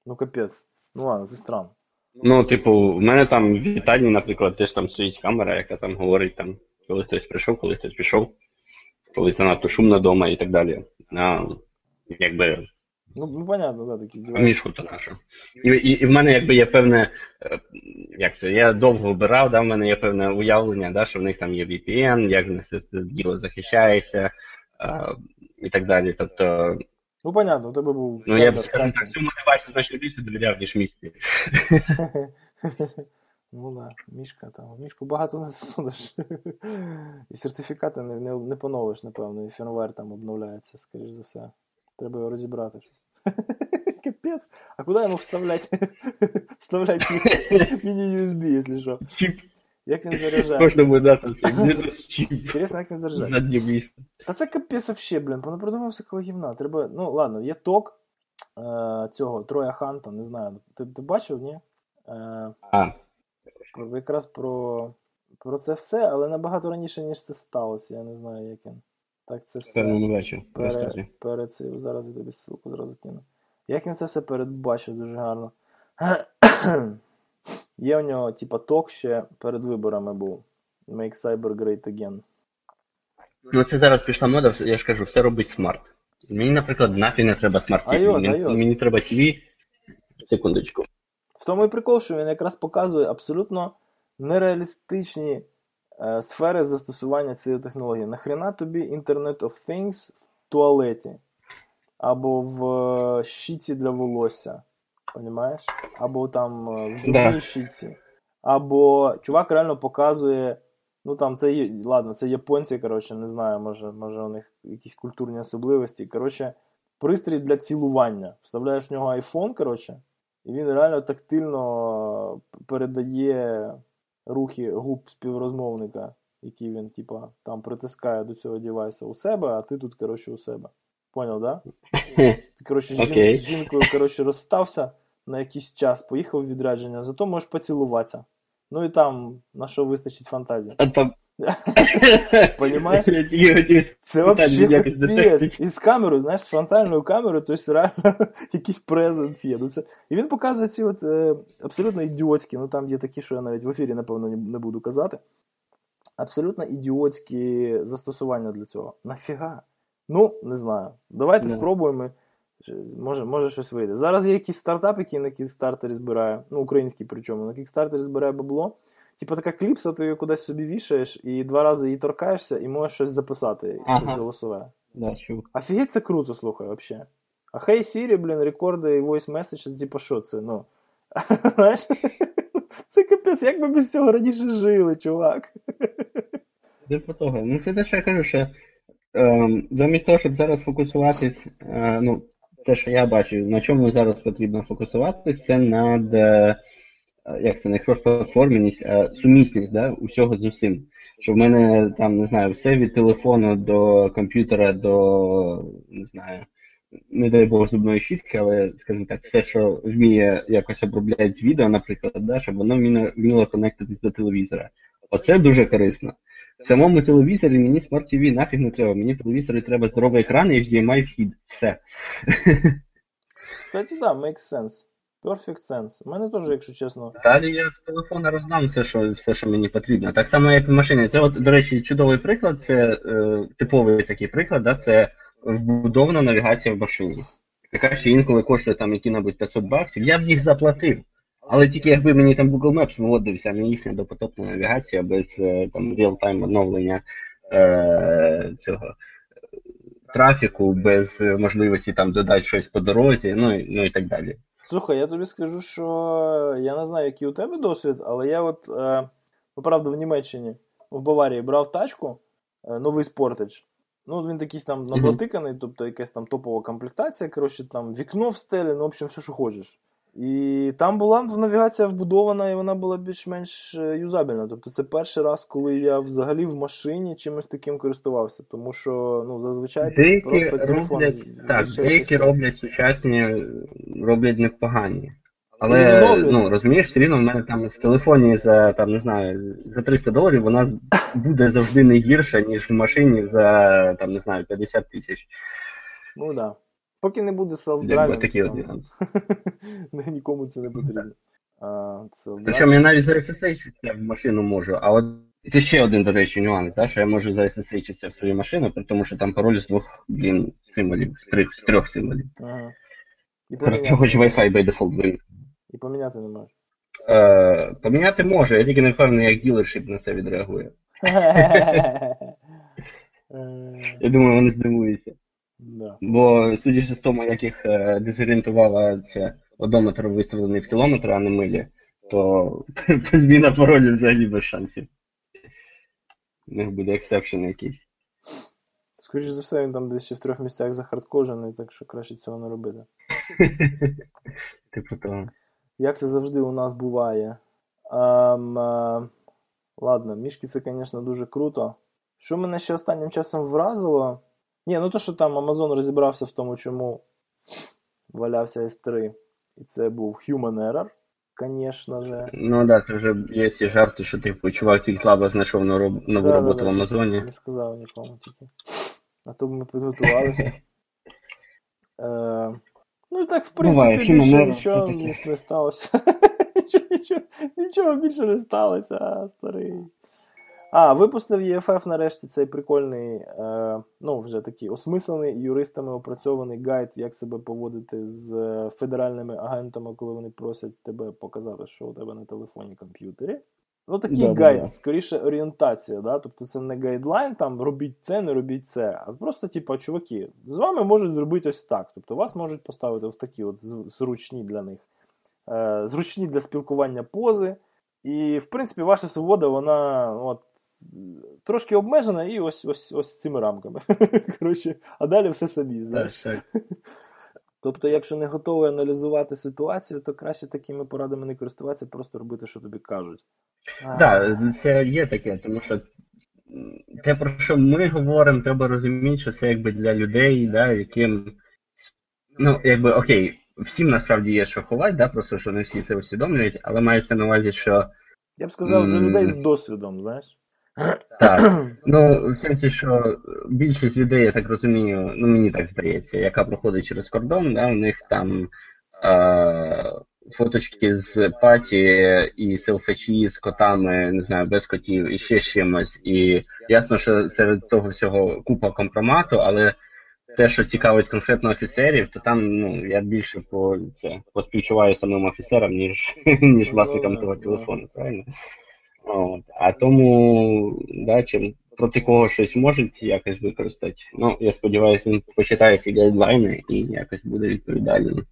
ну капець. Ну ладно, це странно. Ну типу, в мене там в вітальні, наприклад, теж там стоїть камера, яка там говорить там, коли хтось прийшов, коли хтось пішов, коли занадто шумно вдома і так далі. А, якби... Ну, понятно, да, такі діла. Мішку-то нашу. І в мене, якби, є певне, як це, я довго обирав, да, в мене є певне уявлення, да, що в них там є VPN, як в них це діло захищається, і так далі, тобто... Ну, понятно, у тебе був... Ну, я б, скажімо так, цю мотивацію значно більше довіряв, ніж мішці. Ну, да, мішка там, мішку багато не засунеш. І сертифікати не поновиш, напевно, і фірмвер там обновляється, скоріш за все. Треба його розібрати. Капець. А куди йому вставляти? Вставляти міні-USB, якщо що. Чіп. Як він заряджає? Можна буде дати цей чіп. Інтересно, як він заряджає. Заднє місце. Та це капець вообще, блін. Понапридумав всякого гівна. Треба, ну ладно, є ток цього Троя Ханта, не знаю. Ти бачив, ні? Якраз про це все, але набагато раніше, ніж це сталося. Я не знаю, як він. Так, це все перед цим, зараз я тобі ссылку зразу кину. Як він це все передбачив дуже гарно. Є у нього, типа, ток ще перед виборами був. Make cyber great again. Ну це зараз пішла мода, я ж кажу, все робить смарт. Мені, наприклад, нафіг не треба смарт-ТВ. Мені треба ТВ. Секундочку. В тому і прикол, що він якраз показує абсолютно нереалістичні сфери застосування цієї технології. Нахрена тобі Internet of Things в туалеті? Або в щітці для волосся. Понімаєш? Або там в зубній щітці. Або чувак реально показує, ну там це, ладно, це японці, коротше, не знаю, може у них якісь культурні особливості. Коротше, пристрій для цілування. Вставляєш в нього iPhone, коротше, і він реально тактильно передає рухи губ співрозмовника, які він, типа, там притискає до цього девайса у себе, а ти тут, коротше, у себе. Поняв, да? Ти, коротше, з жінкою, коротше, розстався на якийсь час, поїхав в відрядження, зато можеш поцілуватися. Ну і там, на що вистачить фантазії. Понимаєш? Це вообще капець. І з камерою, знаєш, з фронтальною камерою, тобто реально якийсь презенс є. І він показує ці от абсолютно ідіотські, ну там є такі, що я навіть в ефірі, напевно, не буду казати, абсолютно ідіотські застосування для цього. Нафіга? Ну, не знаю. Давайте спробуємо, може щось вийде. Зараз є якийсь стартап, який на Кікстартері збирає, ну український причому, на Кікстартері збирає бабло. Типа така кліпса, ти її кудись собі вішаєш, і 2 рази її торкаєшся, і можеш щось записати, щось голосове. Да, офігеть, це круто, слухай, вообще. А Hey Siri, блін, рекорди і voice message, типа що це, ну. Знаєш? Це капець, як ми без цього раніше жили, чувак. Ну, це те, що я кажу, що замість того, щоб зараз фокусуватись, ну, те, що я бачу, на чому зараз потрібно фокусуватись, це над... як це, не крос-платформеність, а сумісність, да, усього з усім. Що в мене, там, не знаю, все від телефону до комп'ютера до, не знаю, не дай Бог, зубної щітки, але, скажімо так, все, що вміє якось обробляти відео, наприклад, да, щоб воно вміло конектитись до телевізора. Оце дуже корисно. В самому телевізорі мені Smart TV нафіг не треба. Мені в телевізорі треба здоровий екран і HDMI вхід. Все. Кстати, да, makes sense. Perfect Sense. У мене теж, якщо чесно. Далі я з телефона роздам все, що мені потрібно. Так само, як і в машині. Це, от, до речі, чудовий приклад. Це типовий такий приклад, да? Це вбудована навігація в машині. Яка ще інколи коштує там які-небудь $500. Я б їх заплатив. Але тільки якби мені там Google Maps виводився, а мені їхня допотопна навігація без там реал-тайм оновлення цього трафіку, без можливості там додати щось по дорозі, ну і так далі. Слухай, я тобі скажу, що я не знаю, який у тебе досвід, але я от, правда, в Німеччині, в Баварії брав тачку, новий Sportage. Ну, він такий там наблатиканий, тобто якась там топова комплектація, коротше, там вікно в стелі, ну, в общем, все, що хочеш. І там була навігація вбудована, і вона була більш-менш юзабельна. Тобто це перший раз, коли я взагалі в машині чимось таким користувався. Тому що, ну, зазвичай деякі просто телефон... Деякі роблять сучасні, роблять непогані. Але, ну, розумієш, все рівно в мене там в телефоні за, там, не знаю, за $300 вона буде завжди не гірша, ніж в машині за, там, не знаю, $50,000. Ну, так. Да. Поки не буде селф-драйвінг, нікому це не потрібно. Причому я навіть заресесейчитися в машину можу, а от це ще один, до речі, нюанс, да? Що я можу заресесейчитися в свою машину, тому що там пароль з трьох символів. Ага. Чого хоч Wi-Fi by default виник. І поміняти не можеш? Поміняти можу, я тільки не впевнений, як ділершіп на це відреагує. Я думаю, вони здивуються. Да. Бо, судячи з тому, як їх дезорієнтувала ця одометр виставлений в кілометри, а не милі, то зміна паролю взагалі без шансів. У них буде ексепшн якийсь. Скоріше за все, він там десь ще в 3 місцях захардкожений, так що краще цього не робити. Типу того. Як це завжди у нас буває. Ладно, мішки це, звісно, дуже круто. Що мене ще останнім часом вразило... Ні, ну то, що там Amazon розібрався в тому, чому валявся S3, і це був human error, звісно же. Ну да, це вже є ці жарти, що типу, чувак тільки лаба знайшов нову роботу в Амазоні. Не сказав нікому тільки. А то б ми підготувалися. Ну так, в принципі, більше нічого не сталося. Нічого більше не сталося, старий. Випустив ЄФФ нарешті цей прикольний, ну вже такий осмислений, юристами опрацьований гайд, як себе поводити з федеральними агентами, коли вони просять тебе показати, що у тебе на телефоні, комп'ютері. Ну такий гайд, скоріше орієнтація, да? Тобто це не гайдлайн, там робіть це, не робіть це, а просто типу, чуваки, з вами можуть зробити ось так, тобто вас можуть поставити в такі от зручні для них, зручні для спілкування пози, і в принципі ваша свобода, вона от, трошки обмежена і ось цими рамками. Коротше, а далі все собі, знаєш. Тобто, якщо не готовий аналізувати ситуацію, то краще такими порадами не користуватися, просто робити, що тобі кажуть. Так, це є таке, тому що те, про що ми говоримо, треба розуміти, що це якби для людей, да, яким, ну, якби, окей, всім насправді є що ховати, да, просто що не всі це усвідомлюють, але мається на увазі, що я б сказав, для людей з досвідом, знаєш? Так. Ну, в сенсі, що більшість людей, я так розумію, ну мені так здається, яка проходить через кордон, да, у них там фоточки з паті і селфачі з котами, не знаю, без котів і ще з чимось. І ясно, що серед того всього купа компромату, але те, що цікавить конкретно офіцерів, то там, ну, я більше поспівчуваю самим офіцерам, ніж власникам того телефону, правильно? От. А тому, да, чим проти кого щось можуть якось використати, ну, я сподіваюся, він почитає ці гайдлайни і якось буде відповідальним.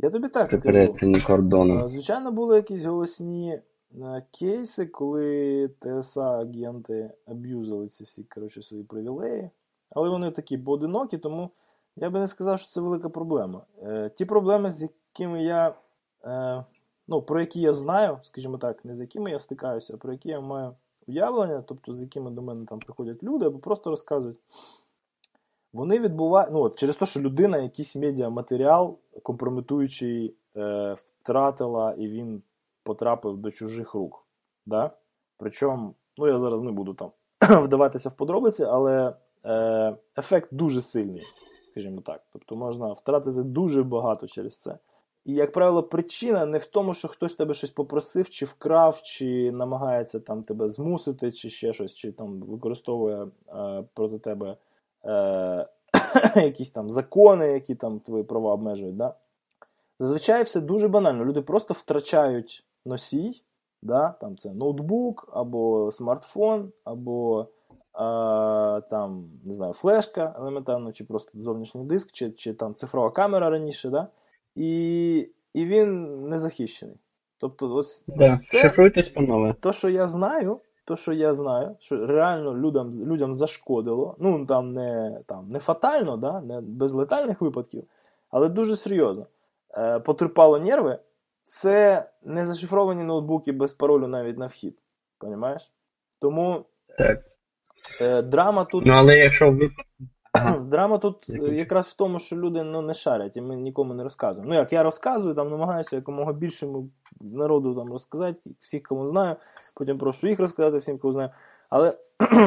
Я тобі так скажу. Звичайно, були якісь голосні кейси, коли ТСА-агенти аб'юзили ці всі, коротше, свої привілеї. Але вони такі поодинокі, тому я би не сказав, що це велика проблема. Ті проблеми, з якими я, ну, про які я знаю, скажімо так, не з якими я стикаюся, а про які я маю уявлення, тобто з якими до мене там приходять люди, або просто розказують, вони відбувають, ну, от, через те, що людина якийсь медіаматеріал компрометуючий втратила, і він потрапив до чужих рук. Да? Причому, ну, я зараз не буду там вдаватися в подробиці, але ефект дуже сильний, скажімо так. Тобто можна втратити дуже багато через це. І, як правило, причина не в тому, що хтось тебе щось попросив, чи вкрав, чи намагається там тебе змусити, чи ще щось, чи там використовує проти тебе якісь там закони, які там твої права обмежують, да? Зазвичай все дуже банально. Люди просто втрачають носій, да? Там це ноутбук, або смартфон, або там, не знаю, флешка елементарно, чи просто зовнішній диск, чи там цифрова камера раніше, да? І він не захищений. Тобто, ось да, шифруйтесь, панове. То, що я знаю, що реально людям зашкодило, ну, там не фатально, да? Не без летальних випадків, але дуже серйозно. Потерпало нерви, це не зашифровані ноутбуки без паролю навіть на вхід. Понімаєш? Тому так. Драма тут... Ну, але якщо ви... Драма тут якраз в тому, що люди не шарять, і ми нікому не розказуємо. Ну як, я розказую, там намагаюся якомога більшому народу там розказати, всіх, кому знаю, потім прошу їх розказати всім, кому знаю. Але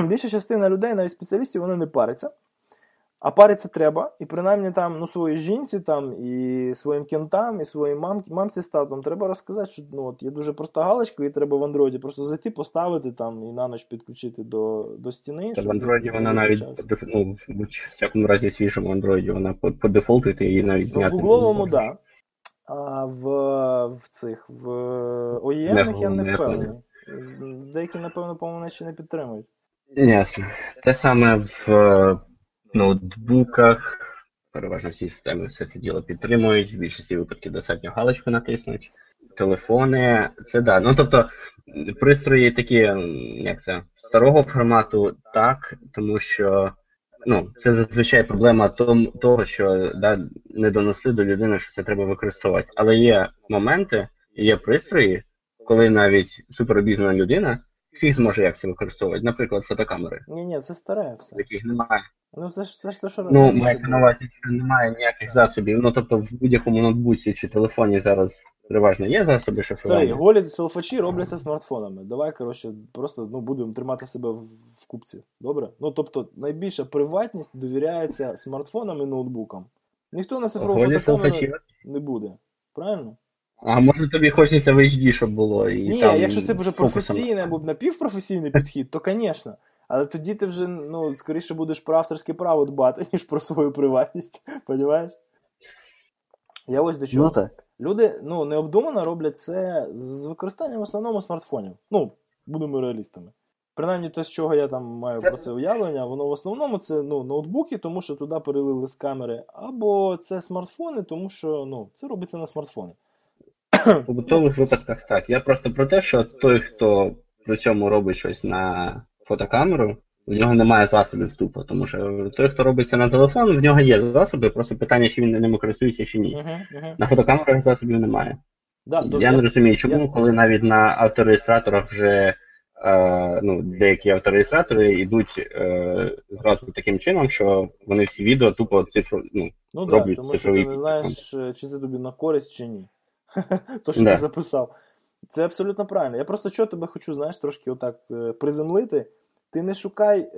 більша частина людей, навіть спеціалістів, вони не паряться. А париться треба, і принаймні там, ну, своїй жінці, там, і своїм кентам, і своїй мамці з татом треба розказати, що, ну, от, є дуже проста галочка, її треба в Андроїді просто зайти, поставити там, і на ніч підключити до стіни. В Андроїді вона навіть, ну, в всякому разі, свіжому Андроїді, вона по дефолту, ти її навіть зняти. В Гугловому, так. А в OEM-них я не впевнений. Деякі, напевно, по-моєму, ще не підтримують. Ясно. Те саме в... ноутбуках, переважно всі системи все це діло підтримують, в більшості випадків достатньо галочку натиснуть, телефони, це да. Ну тобто пристрої такі, як це, старого формату, так, тому що, ну, це зазвичай проблема того, що, да, не донесли до людини, що це треба використовувати. Але є моменти, є пристрої, коли навіть суперобізнана людина всіх зможе як це використовувати, наприклад, фотокамери. Ні, це старе все. Таких немає. Ну, це ж те, що... Ну, мається на увазі, що немає ніяких засобів. Ну, тобто, в будь-якому ноутбуці чи телефоні зараз переважно є засоби шифрування. Старі, голі селфачі робляться смартфонами. Давай, коротше, просто, ну, будемо тримати себе в купці. Добре? Ну, тобто, найбільша приватність довіряється смартфонам і ноутбукам. Ніхто на цифрову фотокамеру не буде. Правильно? А може тобі хочеться в HD, щоб було? І ні, там, якщо це вже професійний або напівпрофесійний підхід, то, звісно. Але тоді ти вже, ну, скоріше будеш про авторське право дбати, ніж про свою приватність, розумієш? Я ось до чого. Ну, люди, ну, необдумано роблять це з використанням в основному смартфонів. Ну, будемо реалістами. Принаймні те, з чого я там маю про це уявлення, воно в основному це, ну, ноутбуки, тому що туди перелили з камери, або це смартфони, тому що, ну, це робиться на смартфони. В побутових випадках так. Я просто про те, що той, хто при цьому робить щось на фотокамеру, в нього немає засобів вступу, тому що той, хто робиться на телефон, в нього є засоби, просто питання, чи він ними користується, чи ні. На фотокамерах засобів немає. Я не розумію, чому, коли навіть на автореєстраторах вже, ну, деякі автореєстратори йдуть зразу таким чином, що вони всі відео тупо роблять цифрові. Ну так, тому що ти не знаєш, чи це тобі на користь, чи ні. То, що ти записав. Це абсолютно правильно. Я просто чого тебе хочу, знаєш, трошки отак приземлити. Ти не шукай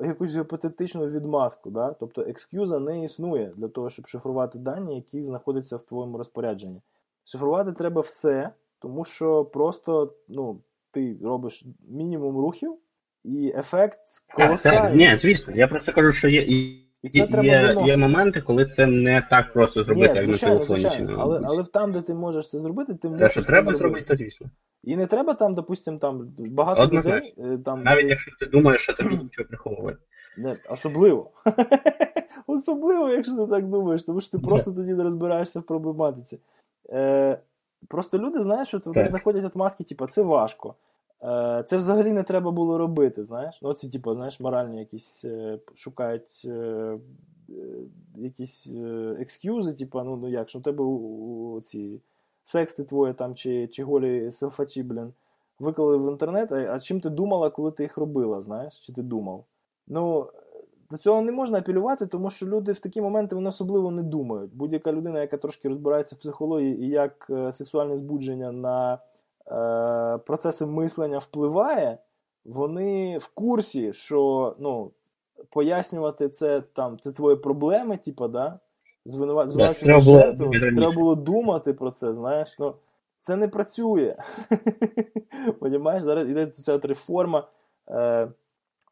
якусь гіпотетичну відмазку, да? Тобто екскюза не існує для того, щоб шифрувати дані, які знаходяться в твоєму розпорядженні. Шифрувати треба все, тому що просто, ну, ти робиш мінімум рухів, і ефект колосальний. Ні, звісно, я просто кажу, що є моменти, коли це не так просто зробити, як на телефоні. Але там, де ти можеш це зробити, ти можеш це треба зробити, то звісно. І не треба там, допустим, там багато однозначно. Людей... Там, навіть якщо ти думаєш, що тобі нічого приховувати. Не, особливо. Особливо, якщо ти так думаєш, тому що ти просто тоді не розбираєшся в проблематиці. Просто люди знають, що вони знаходять отмазки, типу, це важко. Це взагалі не треба було робити, знаєш. Ну, ці, типу, знаєш, моральні якісь шукають якісь екскюзи, типу, ну як, що в тебе ці сексти твої там, чи голі селфачі, блін, виклали в інтернет, а чим ти думала, коли ти їх робила, знаєш, чи ти думав. Ну, до цього не можна апелювати, тому що люди в такі моменти, вони особливо не думають. Будь-яка людина, яка трошки розбирається в психології і як сексуальне збудження на процеси мислення впливає, вони в курсі, що, ну, пояснювати це, там, це твої проблеми, типу, да, звинувачення жертву. Треба було думати про це, знаєш. Ну, це не працює. Понімаєш, зараз іде ця реформа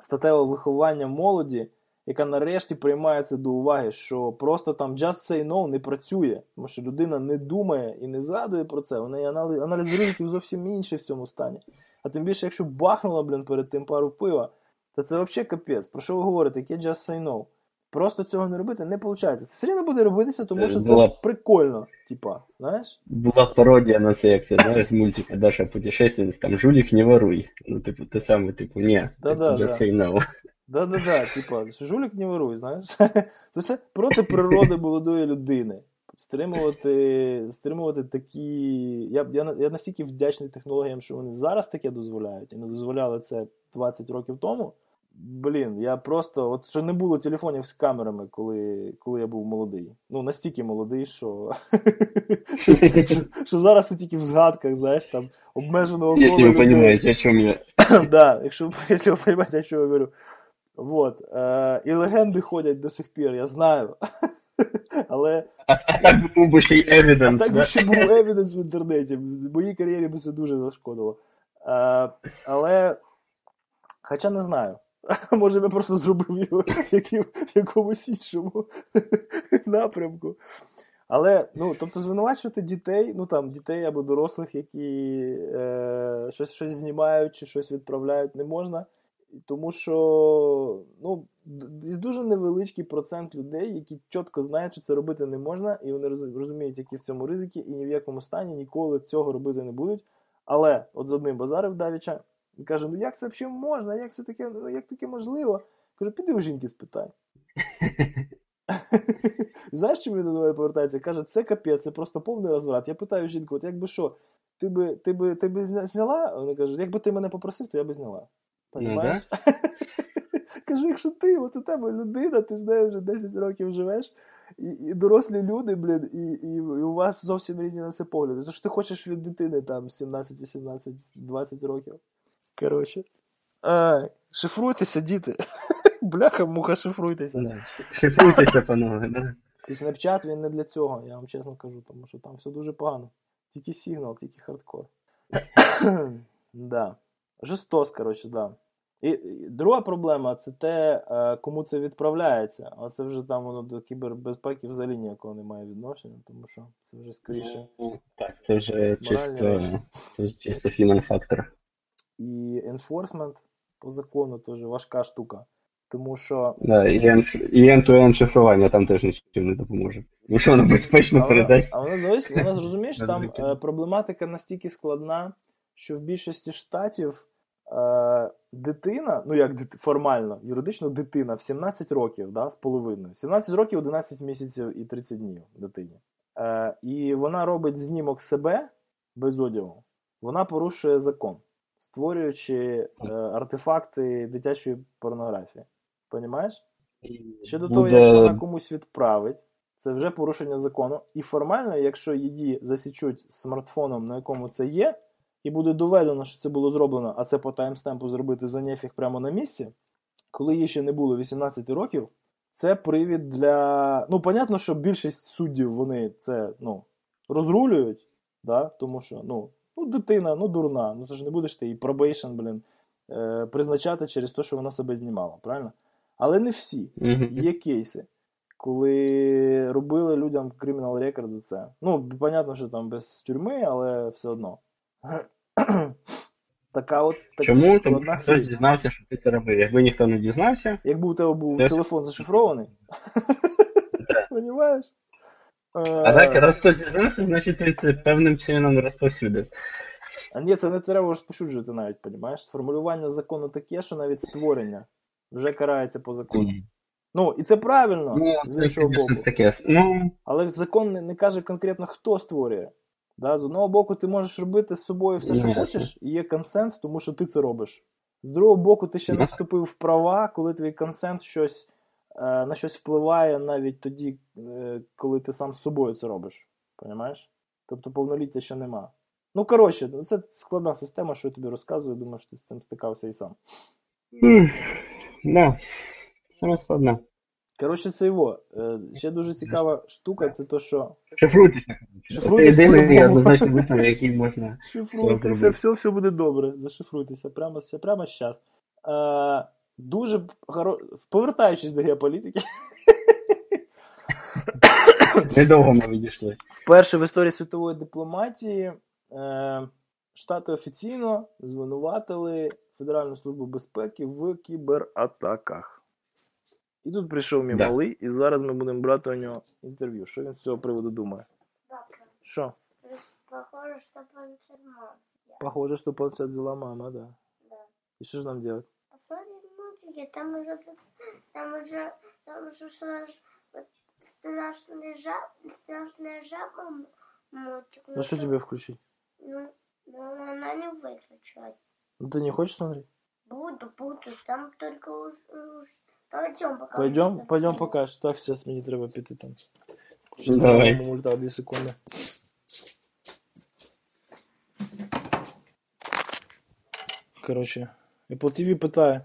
статевого виховання молоді, яка нарешті приймається до уваги, що просто там just say no не працює. Тому що людина не думає і не згадує про це. Вона аналіз ризиків зовсім інший в цьому стані. А тим більше, якщо бахнула, блін, перед тим пару пива, то це взагалі капець. Про що ви говорите? Яке just say no? Просто цього не робити не виходить. Це все рівно буде робитися, тому що це прикольно. Типа, знаєш? Була пародія на це, як це, знаєш, з мультика «Даша путешествує», там «Жулік, не воруй». Ну, типу, те саме, типу, ні, just say no. Да-да-да, типа, жулік не воруй, знаєш. То це проти природи молодої людини. Стримувати такі... Я настільки вдячний технологіям, що вони зараз таке дозволяють, і не дозволяли це 20 років тому. Блін, я просто... От що не було телефонів з камерами, коли я був молодий. Ну, настільки молодий, що зараз це тільки в згадках, знаєш, там, обмеженого кола. Якщо ви розумієте, о чому я... Так, якщо ви розумієте, о чому я говорю. Вот. І легенди ходять до сих пір, я знаю. Але... А так був би ще й евіденс. А так би ще був евіденс в інтернеті. В моїй кар'єрі би це дуже зашкодило. Але... Хоча не знаю. Може, я просто зробив його в якомусь іншому напрямку. Але, ну, тобто звинувачувати дітей, ну, там, дітей або дорослих, які щось знімають чи щось відправляють, не можна. Тому що, ну, дуже невеличкий процент людей, які чітко знають, що це робити не можна, і вони розуміють, які в цьому ризики, і ні в якому стані ніколи цього робити не будуть. Але, от з одним базарив Давіча, і каже, ну як це взагалі можна, як це таке, ну, як таке можливо? Кажу, піди у жінки спитай. Знаєш, чому він до мене повертається? Каже, це капець, це просто повний розврат. Я питаю жінку, от якби що, ти би зняла? Вона каже, якби ти мене попросив, то я би зняла. Понимаєш? Кажу, якщо ти, от у тебе людина, ти з нею вже 10 років живеш, і дорослі люди, блін, і у вас зовсім різні на це погляди. Тож ти хочеш від дитини там 17, 18, 20 років. Коротше. Шифруйтеся, діти. Бляха-муха, шифруйтеся. Шифруйтеся, панове, да. І Snapchat, він не для цього, я вам чесно кажу, тому що там все дуже погано. Тільки сигнал, тільки хардкор. Да. Жестос, коротше, да. І друга проблема, це те, кому це відправляється. А це вже там воно до кібербезпеки взагалі ніякого немає відношення, тому що це вже скоріше... Ну, так, це вже чисто human factor. І enforcement по закону теж важка штука, тому що... Да, і end-to-end шифрування там теж нічим не допоможе. Ну що воно безпечно передасть? А воно зрозумієш, там проблематика настільки складна, що в більшості штатів дитина, ну як формально, юридично дитина в 17 років, да, з половиною, 17 років, 11 місяців і 30 днів дитині. І вона робить знімок себе без одягу, вона порушує закон, створюючи артефакти дитячої порнографії. Понімаєш? Ще до того, як вона комусь відправить, це вже порушення закону. І формально, якщо її засічуть смартфоном, на якому це є, і буде доведено, що це було зроблено, а це по таймстемпу зробити за нефіг прямо на місці, коли їй ще не було 18 років, це привід для... Ну, понятно, що більшість суддів, вони це, ну, розрулюють, да? Тому що, ну, дитина, ну, дурна, ну, це ж не будеш ти її пробейшн, блін, призначати через те, що вона себе знімала, правильно? Але не всі. Є кейси, коли робили людям кримінал рекорд за це. Ну, понятно, що там без тюрми, але все одно. Така от... Така чому? Тому що хтось дізнався, що ти це робив. Якби ніхто не дізнався... Якби у тебе був телефон зашифрований. Понімаєш? А так, раз хтось дізнався, значить ти це певним чином розповсюдив. А ні, це не треба розповсюджувати навіть, понімаєш? Формулювання закону таке, що навіть створення вже карається по закону. Ну, і це правильно, з іншого боку. Але закон не каже конкретно, хто створює. Да, з одного боку, ти можеш робити з собою все, що хочеш, і є консент, тому що ти це робиш. З другого боку, ти ще не вступив в права, коли твій консент на щось впливає навіть тоді, коли ти сам з собою це робиш. Понимаєш? Тобто повноліття ще нема. Ну, коротше, це складна система, що я тобі розказую. Думаю, що ти з цим стикався і сам. Да, саме складна. Коротше, це його. Ще дуже цікава штука, це то, що... Шифруйтеся. Це єдиний однозначно висновок, який можна... Шифруйтеся, все буде добре. Зашифруйтеся прямо зараз. Дуже хорошо... Повертаючись до геополітики... Недовго ми відійшли. Вперше в історії світової дипломатії Штати офіційно звинуватили Федеральну службу безпеки в кібератаках. І тут прийшов мій малий, і зараз ми будемо брати у нього інтерв'ю. Що він з цього приводу думає? Папа. Що? Похоже, що полетіла мама. Похоже, що полетіла мама, да. Да. І що ж нам делать? Посмотрим мультики, там уже шла страшная жаба мультик. Ну что тебе включить? Ну, она не выключилась. Ну ты не хочешь смотреть? Буду, там только уж... Пойдем покажешь. Так, сейчас мне треба піти там. Давай. Мульта, 2 секунди. Короче, Apple TV питає,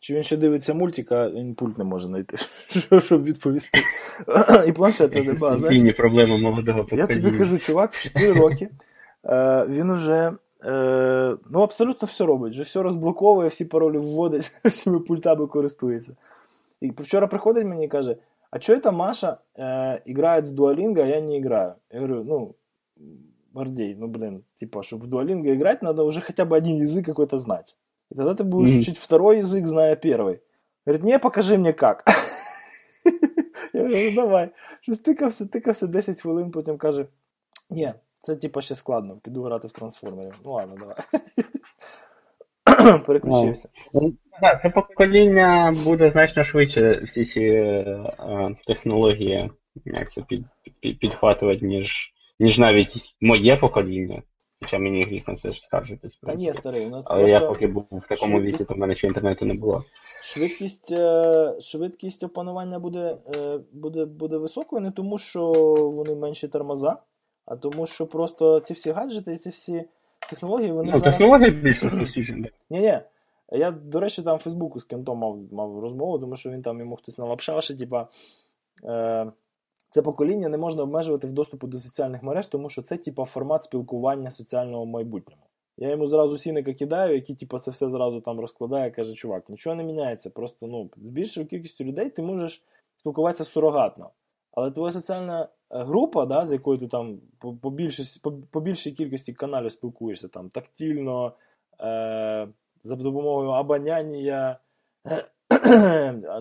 чи він ще дивиться мультик, а він пульт не може знайти, щоб відповісти. І планшет не ба, знаєш. Це проблема молодого покоління. Я тобі кажу, чувак, в 4 роки він уже... ну, абсолютно все робить, вже все розблоковує, всі паролі вводить, всіми пультами користується. І вчора приходить мені і каже, а чого це Маша грає в Duolingo, а я не граю? Я говорю, ну, Гордей, ну, блин, типа, щоб в Duolingo грати, треба вже хоча б один язик якийсь знати. І тоді ти будеш вчити второй язик, зная перший. Говорить, не, покажи мені, як. Я говорю, давай. Щось тикався 10 хвилин, потім каже, ні. Це, типа, ще складно. Піду грати в трансформерів. Ну, ладно, давай. Переключився. Так, це покоління буде значно швидше всі ці технології, як це, підхватувати, ніж навіть моє покоління. Хоча мені гріх на це ж скаржитись. Та ні, старий, у нас але я поки був в такому віці, то в мене ще інтернету не було. Швидкість опанування буде високою, не тому, що вони менші тормоза, а тому, що просто ці всі гаджети і ці всі технології, вони зараз... Ну, технології більше сусіджені. Ні-ні. Я, до речі, там в Фейсбуку з кентом мав розмову, тому що він там, йому хтось налапшав, що, типа, це покоління не можна обмежувати в доступу до соціальних мереж, тому що це, типа, формат спілкування соціального в майбутньому. Я йому зразу сіника кидаю, який, типа, це все зразу там розкладає, каже, чувак, нічого не міняється, просто, ну, з більшою кількістю людей ти можеш спілкуватися сурогатно. Але твоя соціальна група, да, з якою ти там по більшій кількості каналів спілкуєшся, там, тактильно, за допомогою обоняння,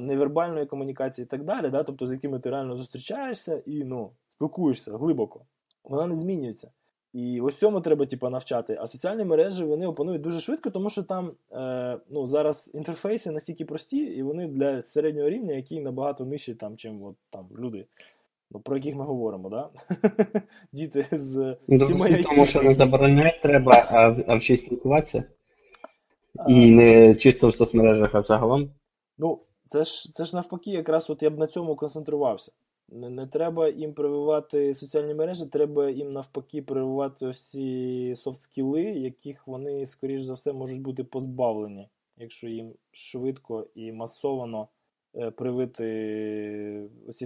невербальної комунікації і так далі, да, тобто з якими ти реально зустрічаєшся і, ну, спілкуєшся глибоко, вона не змінюється. І ось цьому треба, типу, навчати. А соціальні мережі, вони опанують дуже швидко, тому що там, ну, зараз інтерфейси настільки прості, і вони для середнього рівня, який набагато нижчі, там, чим, от, там, люди, ну, про яких ми говоримо, да? Діти з сімей. Тому що не забороняти треба, а вчись спілкуватися. І не чисто в соцмережах, а загалом. Ну, це ж навпаки, якраз от я б на цьому концентрувався. Не треба їм прививати соціальні мережі, треба їм навпаки прививати усі софт-скіли, яких вони, скоріш за все, можуть бути позбавлені, якщо їм швидко і масовано привити ці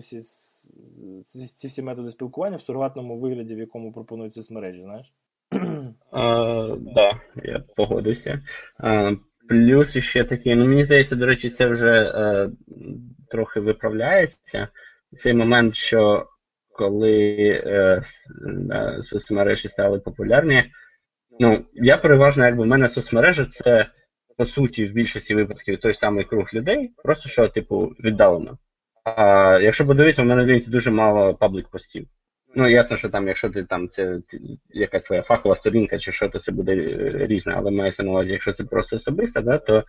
всі методи спілкування в сурогатному вигляді, в якому пропонують соцмережі, знаєш? Да, я погодився. Плюс ще таке, ну мені здається, до речі, це вже трохи виправляється. Цей момент, що коли соцмережі стали популярні, ну, я переважно, якби в мене соцмережі, це, по суті, в більшості випадків той самий круг людей, просто що, типу, віддалено. А якщо подивитися, в мене в ленті дуже мало паблік-постів. Ну, ясно, що там, якщо ти там, це якась твоя фахова сторінка чи що, то це буде різне, але мається на увазі, якщо це просто особисто, да, то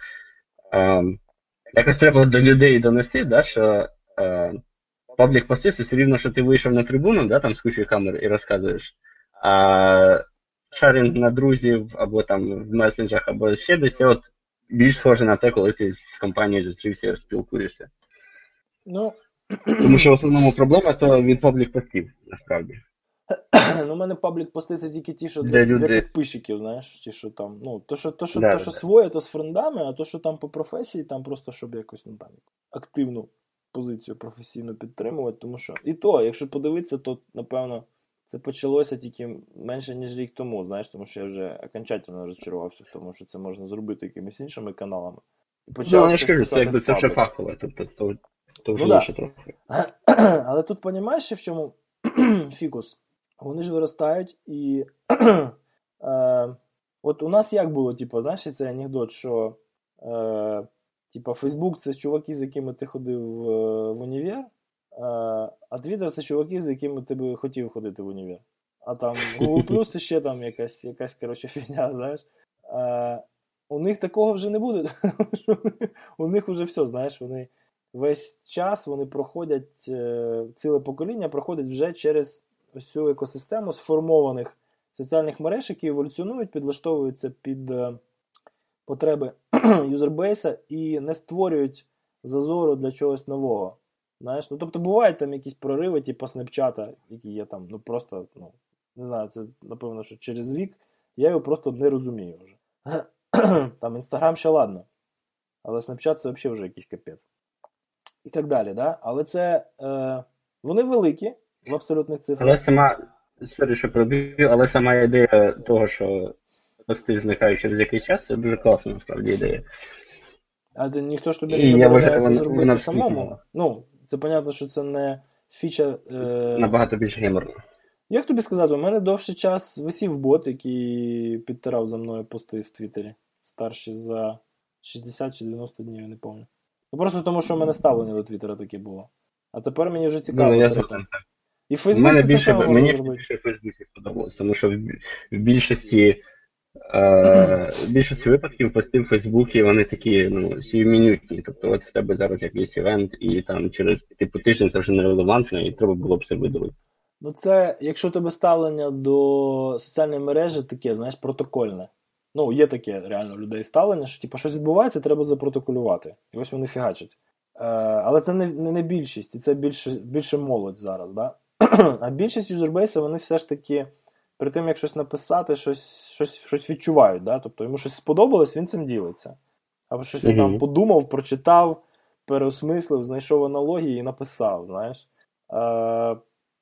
якось треба до людей донести, да, що... Паблік пости, все рівно, що ти вийшов на трибуну, да, там з кучою камер і розказуєш. А шарінг на друзів, або там в месенджерах, або ще десь, от більш схоже на те, коли ти з компанією зустрівся і спілкуєшся. Ну... Тому що в основному проблема то від паблік постів, насправді. Ну, в мене паблік пости це тільки ті, що для підписчиків, знаєш, ті, що там, ну, то, що своє, то з френдами, а то, що там по професії, там просто, щоб якось, ну, там, активно позицію професійно підтримувати, тому що... І то, якщо подивитися, то, напевно, це почалося тільки менше, ніж рік тому, знаєш, тому що я вже окончательно розчарувався в тому, що це можна зробити якимись іншими каналами. І почав, ну, я скажу, це якби це вже фахове, тобто то вже лише трохи. Але тут, понімаєш, ще в чому фікус? Вони ж виростають і... От у нас як було, типу, знаєш, цей анекдот, що типу, Facebook – це чуваки, з якими ти ходив в універ, а Twitter – це чуваки, з якими ти би хотів ходити в універ. А там Google Plus – це ще там якась коротше, фігня, знаєш. У них такого вже не буде. У них вже все, знаєш, вони весь час вони проходять, ціле покоління проходить вже через ось цю екосистему сформованих соціальних мереж, які еволюціонують, підлаштовуються під потреби юзербейса і не створюють зазору для чогось нового. Знаєш? Ну, тобто бувають там якісь прориви, типу Snapchat, які є там, ну просто, ну, не знаю, це напевно, що через вік, я його просто не розумію вже. Там Instagram ще ладно, але Snapchat це взагалі вже якийсь капець. І так далі, да? Але це, вони великі в абсолютних цифрах. Але сама... Сорі, що проб'ю, але сама ідея того, що пости зникають через який час, це дуже класна, насправді, ідея. А це ніхто ж тобі не забороняється зробити самому. Ну, це понятно, що це не фіча... Набагато більш геморно. Як тобі сказати, у мене довший час висів бот, який підтирав за мною пости в Твіттері. Старші за 60 чи 90 днів, я не пам'ятаю. Ну, просто тому, що у мене ставлення до Твіттера таке було. А тепер мені вже цікаво. Ну, я зрозумів. І мені більше в Фейсбуці сподобалось, тому що в більшості випадків пости в Фейсбуці, вони такі, ну, сіюмінютні. Тобто, от в тебе зараз якийсь івент, і там через типу тиждень це вже нерелевантно, і треба було б це видалити. Ну це, якщо тебе ставлення до соціальної мережі таке, знаєш, протокольне. Ну, є таке реально у людей ставлення, що типу, щось відбувається, треба запротоколювати. І ось вони фігачать. Але це не більшість, і це більше молодь зараз, да? А більшість юзербейсів, вони все ж таки, при тим, як щось написати, щось відчувають, да? Тобто йому щось сподобалось, він цим ділиться. Або щось він там подумав, прочитав, переосмислив, знайшов аналогії і написав, знаєш.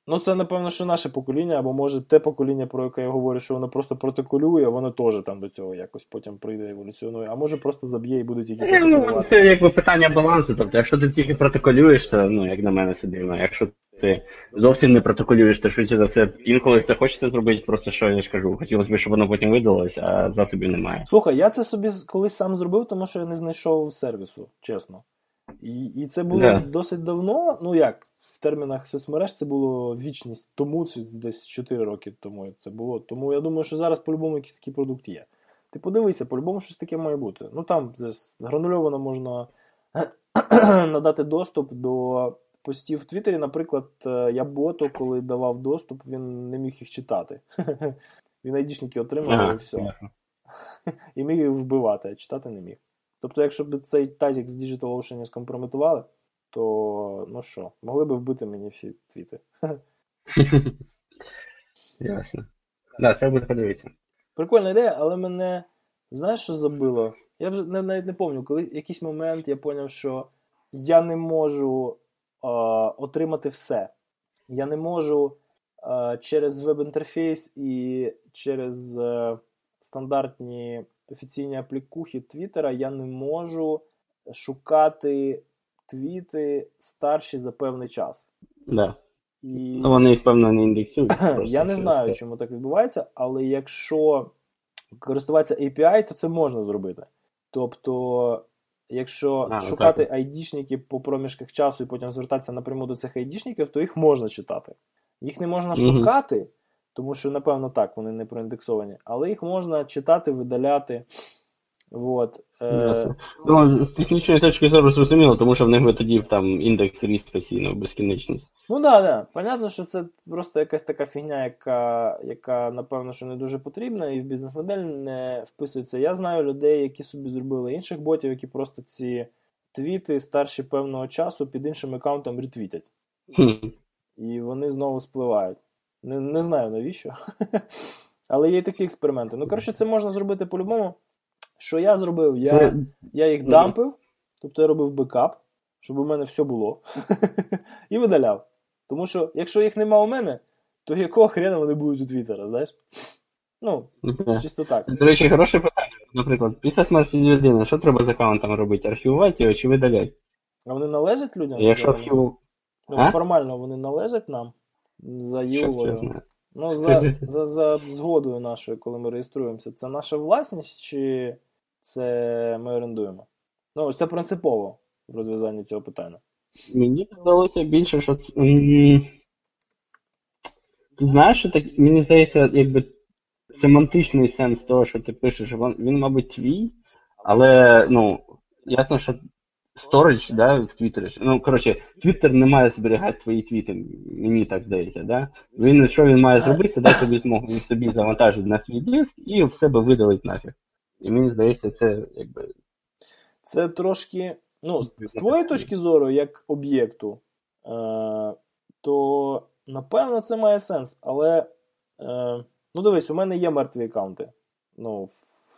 Ну, це, напевно, що наше покоління, або, може, те покоління, про яке я говорю, що воно просто протоколює, воно теж там до цього якось потім прийде, еволюціонує, а може просто заб'є і буде тільки протоколювати. Ну, це, якби, питання балансу. Тобто, якщо ти тільки протоколюєш, то, ну, як на мене, це дивно. Якщо ти зовсім не протоколюєш, то швидше за все, інколи це хочеться зробити, просто що я ж кажу, хотілося б, щоб воно потім видалось, а засобів немає. Слухай, я це собі колись сам зробив, тому що я не знайшов сервісу, чесно. І це було досить давно, ну як, в термінах соцмереж це було вічність тому, це десь 4 роки тому це було. Тому я думаю, що зараз по-любому якийсь такий продукт є. Ти подивися, по-любому щось таке має бути. Ну там гранульовано можна надати доступ до постів в Твіттері. Наприклад, я боту, коли давав доступ, він не міг їх читати. Він айдішники отримав і все. І міг їх вбивати, а читати не міг. Тобто, якщо б цей тазік в DigitalOcean скомпрометували, то, ну що, могли би вбити мені всі твіти. Ясно. Так, треба буде подивитися. Прикольна ідея, але мене, знаєш, що забило? Я вже навіть не пам'ятаю, коли якийсь момент я зрозумів, що я не можу отримати все. Я не можу через веб-інтерфейс і через стандартні офіційні аплікухи Твіттера я не можу шукати твіти старші за певний час. Да. І... Ну, вони їх, певно, не індексують. Я не знаю, чому так відбувається, але якщо користуватися API, то це можна зробити. Тобто, якщо шукати айдішники по проміжках часу і потім звертатися напряму до цих айдішників, то їх можна читати. Їх не можна шукати, тому що, напевно, так, вони не проіндексовані, але їх можна читати, видаляти. Вот. Ну, з технічної точки зору зрозуміло, тому що в них би тоді там індекс ріс постійно в безкінечність. Ну так, да. Понятно, що це просто якась така фігня, яка, напевно, що не дуже потрібна і в бізнес-модель не вписується. Я знаю людей, які собі зробили інших ботів, які просто ці твіти старші певного часу під іншим аккаунтом ретвітять. І вони знову спливають. Не знаю навіщо. Але є і такі експерименти. Ну, коротше, це можна зробити по-любому. Що я зробив? Я їх дампив, тобто я робив бекап, щоб у мене все було. І видаляв. Тому що, якщо їх нема у мене, то якого хрена вони будуть у Твіттера, знаєш? Ну, чисто так. До речі, хороше питання. Наприклад, після Smart TV, що треба з аккаунтом робити? Архівувати його чи видаляти? А вони належать людям? Якщо архів... Ну, формально вони належать нам. За Юлою. Ну, за згодою нашою, коли ми реєструємося. Це наша власність, чи це ми орендуємо? Ну, це принципово в розв'язанні цього питання. Мені здалося більше, що це... Ти знаєш, що так, мені здається, якби семантичний сенс того, що ти пишеш, він, мабуть, твій, але, ну, ясно, що сторідж, да, в Твіттері. Ну, коротше, Твіттер не має зберігати твої твіти, мені так здається, да? Він, що він має зробити, дати тобі змогу, він собі завантажить на свій диск і в себе видалить нафіг. І мені здається, це, якби... Це трошки, ну, з твоєї точки зору, як об'єкту, то, напевно, це має сенс, але, ну, дивись, у мене є мертві аккаунти. Ну, в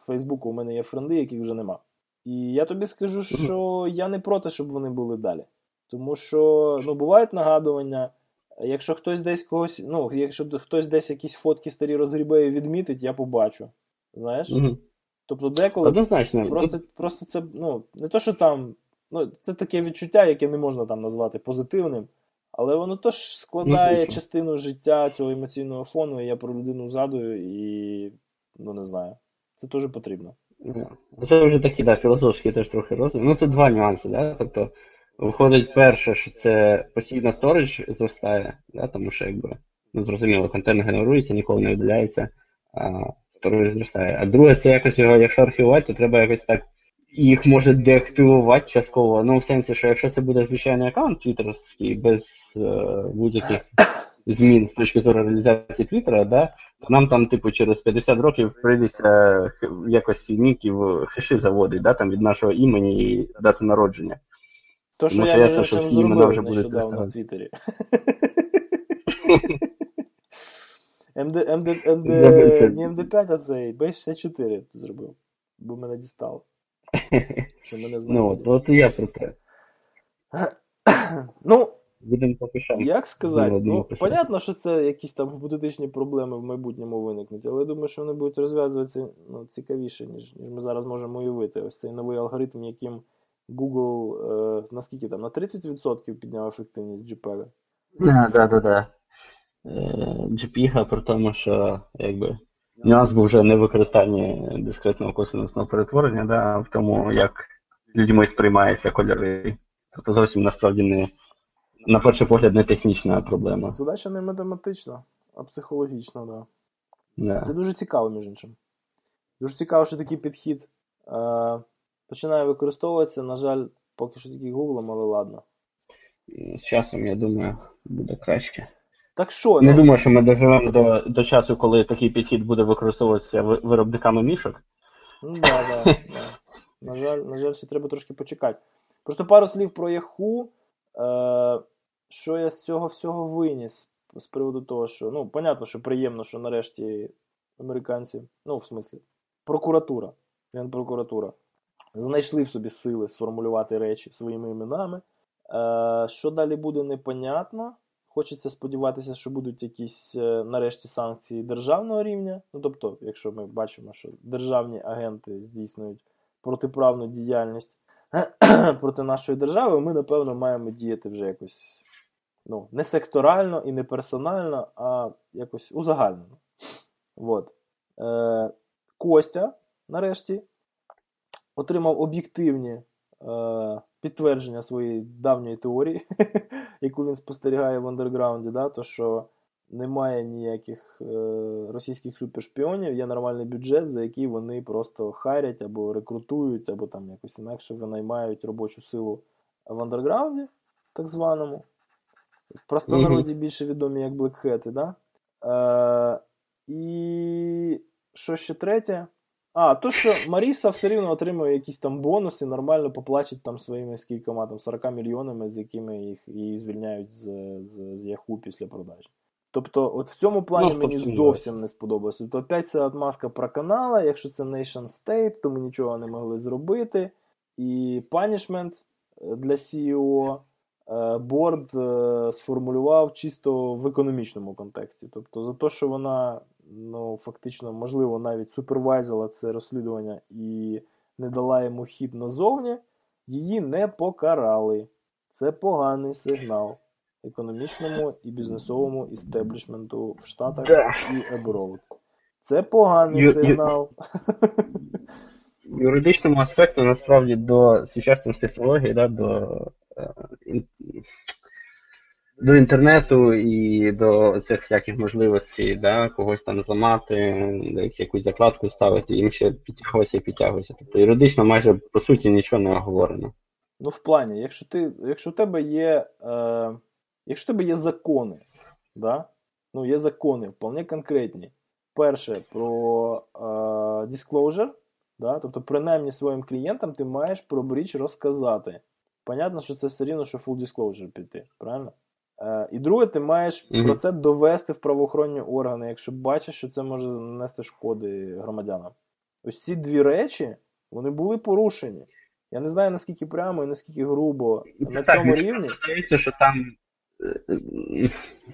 Фейсбуку у мене є френди, яких вже нема. І я тобі скажу, що я не проти, щоб вони були далі. Тому що, ну, бувають нагадування, якщо хтось десь когось, ну, якщо хтось десь якісь фотки старі розгрібею відмітить, я побачу, знаєш? Тобто деколи однозначно. Просто це, ну, не то, що там, ну, це таке відчуття, яке не можна там назвати позитивним, але воно теж складає частину життя цього емоційного фону, і я про людину згадую, і, ну, не знаю, це теж потрібно. Це вже такі, да, філософські теж трохи розгляд. Ну, тут два нюанси, да? Тобто, виходить перше, що це постійно сторідж зростає, да? Тому що, якби, ну, зрозуміло, контент генерується, ніколи не видаляється, а сторідж зростає. А друге, це якось його, якщо архівувати, то треба якось так, їх може деактивувати частково, ну, в сенсі, що якщо це буде звичайний аккаунт твіттерський, без будь-яких змін з точки зору реалізації Твіттера, да, нам там, типу, через 50 років прийдеться в якості ніків хеші заводити, да, там, від нашого імені і дати народження. То, що тому, я ясно, що всі імена вже будуть нещодавно в Твіттері. Не МД5, а цей, Б64 зробив, бо мене дістало. Що мене знає. Ну, от і я про те. Ну, будемо попишати. Як сказати? Ну, понятно, що це якісь там гіпотетичні проблеми в майбутньому виникнуть, але я думаю, що вони будуть розв'язуватися, ну, цікавіше, ніж ми зараз можемо уявити. Ось цей новий алгоритм, яким Google, наскільки там, на 30% підняв ефективність JPEG. Так. JPEG, при тому, що, якби, нюанс був вже не в використанні дискретного косинусного перетворення, да, а в тому, як людьми сприймаються кольори. Тобто зовсім, насправді, не... На перший погляд, не технічна проблема. Задача не математична, а психологічна, так. Да. Yeah. Це дуже цікаво, між іншим. Дуже цікаво, що такий підхід починає використовуватися. На жаль, поки що тільки Google, але ладно. З часом, я думаю, буде краще. Так що? Не думаю, що ми доживемо до часу, коли такий підхід буде використовуватися виробниками мішок. Ну, так. На жаль, ще треба трошки почекати. Просто пару слів про Yahoo. Що я з цього всього виніс з приводу того, що, ну, понятно, що приємно, що нарешті американці, ну, в смислі, прокуратура, генпрокуратура, знайшли в собі сили сформулювати речі своїми іменами. Що далі буде, непонятно. Хочеться сподіватися, що будуть якісь, нарешті, санкції державного рівня. Ну, тобто, якщо ми бачимо, що державні агенти здійснюють протиправну діяльність проти нашої держави, ми, напевно, маємо діяти вже якось, ну, не секторально і не персонально, а якось узагальнено. Вот. Костя, нарешті, отримав об'єктивні підтвердження своєї давньої теорії, яку він спостерігає в андерграунді, да? То, що немає ніяких російських супершпіонів, є нормальний бюджет, за який вони просто харять або рекрутують, або там якось інакше винаймають робочу силу в андерграунді, так званому. В простонароді більше відомі як блекхети, да? І що ще третє? А, то, що Маріса все рівно отримує якісь там бонуси, нормально поплачить там своїми скількома, там 40 мільйонами, з якими її звільняють з Yahoo після продажі. Тобто, от в цьому плані, ну, мені зовсім не сподобалося. Тобто, опять ця отмазка про канала, якщо це nation state, то ми нічого не могли зробити. І панішмент для CEO борд сформулював чисто в економічному контексті. Тобто за те, що вона, ну, фактично, можливо, навіть супервайзила це розслідування і не дала йому хід назовні, її не покарали. Це поганий сигнал економічному і бізнесовому істеблішменту в Штатах і аброуд. Це поганий сигнал. Юридичному аспекту, насправді, до сучасних технологій, да, до інтернету і до цих всяких можливостей, да, когось там зламати, десь якусь закладку ставити, їм ще підтягується. Тобто юридично майже, по суті, нічого не оговорено. Ну, в плані, якщо в тебе є закони, да? Ну, є закони, вполне конкретні. Перше, про disclosure, да? Тобто, принаймні, своїм клієнтам ти маєш про річ розказати. Понятно, що це все рівно, що full disclosure піти, правильно? І друге, ти маєш про це довести в правоохоронні органи, якщо бачиш, що це може нанести шкоди громадянам. Ось ці дві речі, вони були порушені. Я не знаю, наскільки прямо і наскільки грубо. На так, цьому рівні. Здається, що там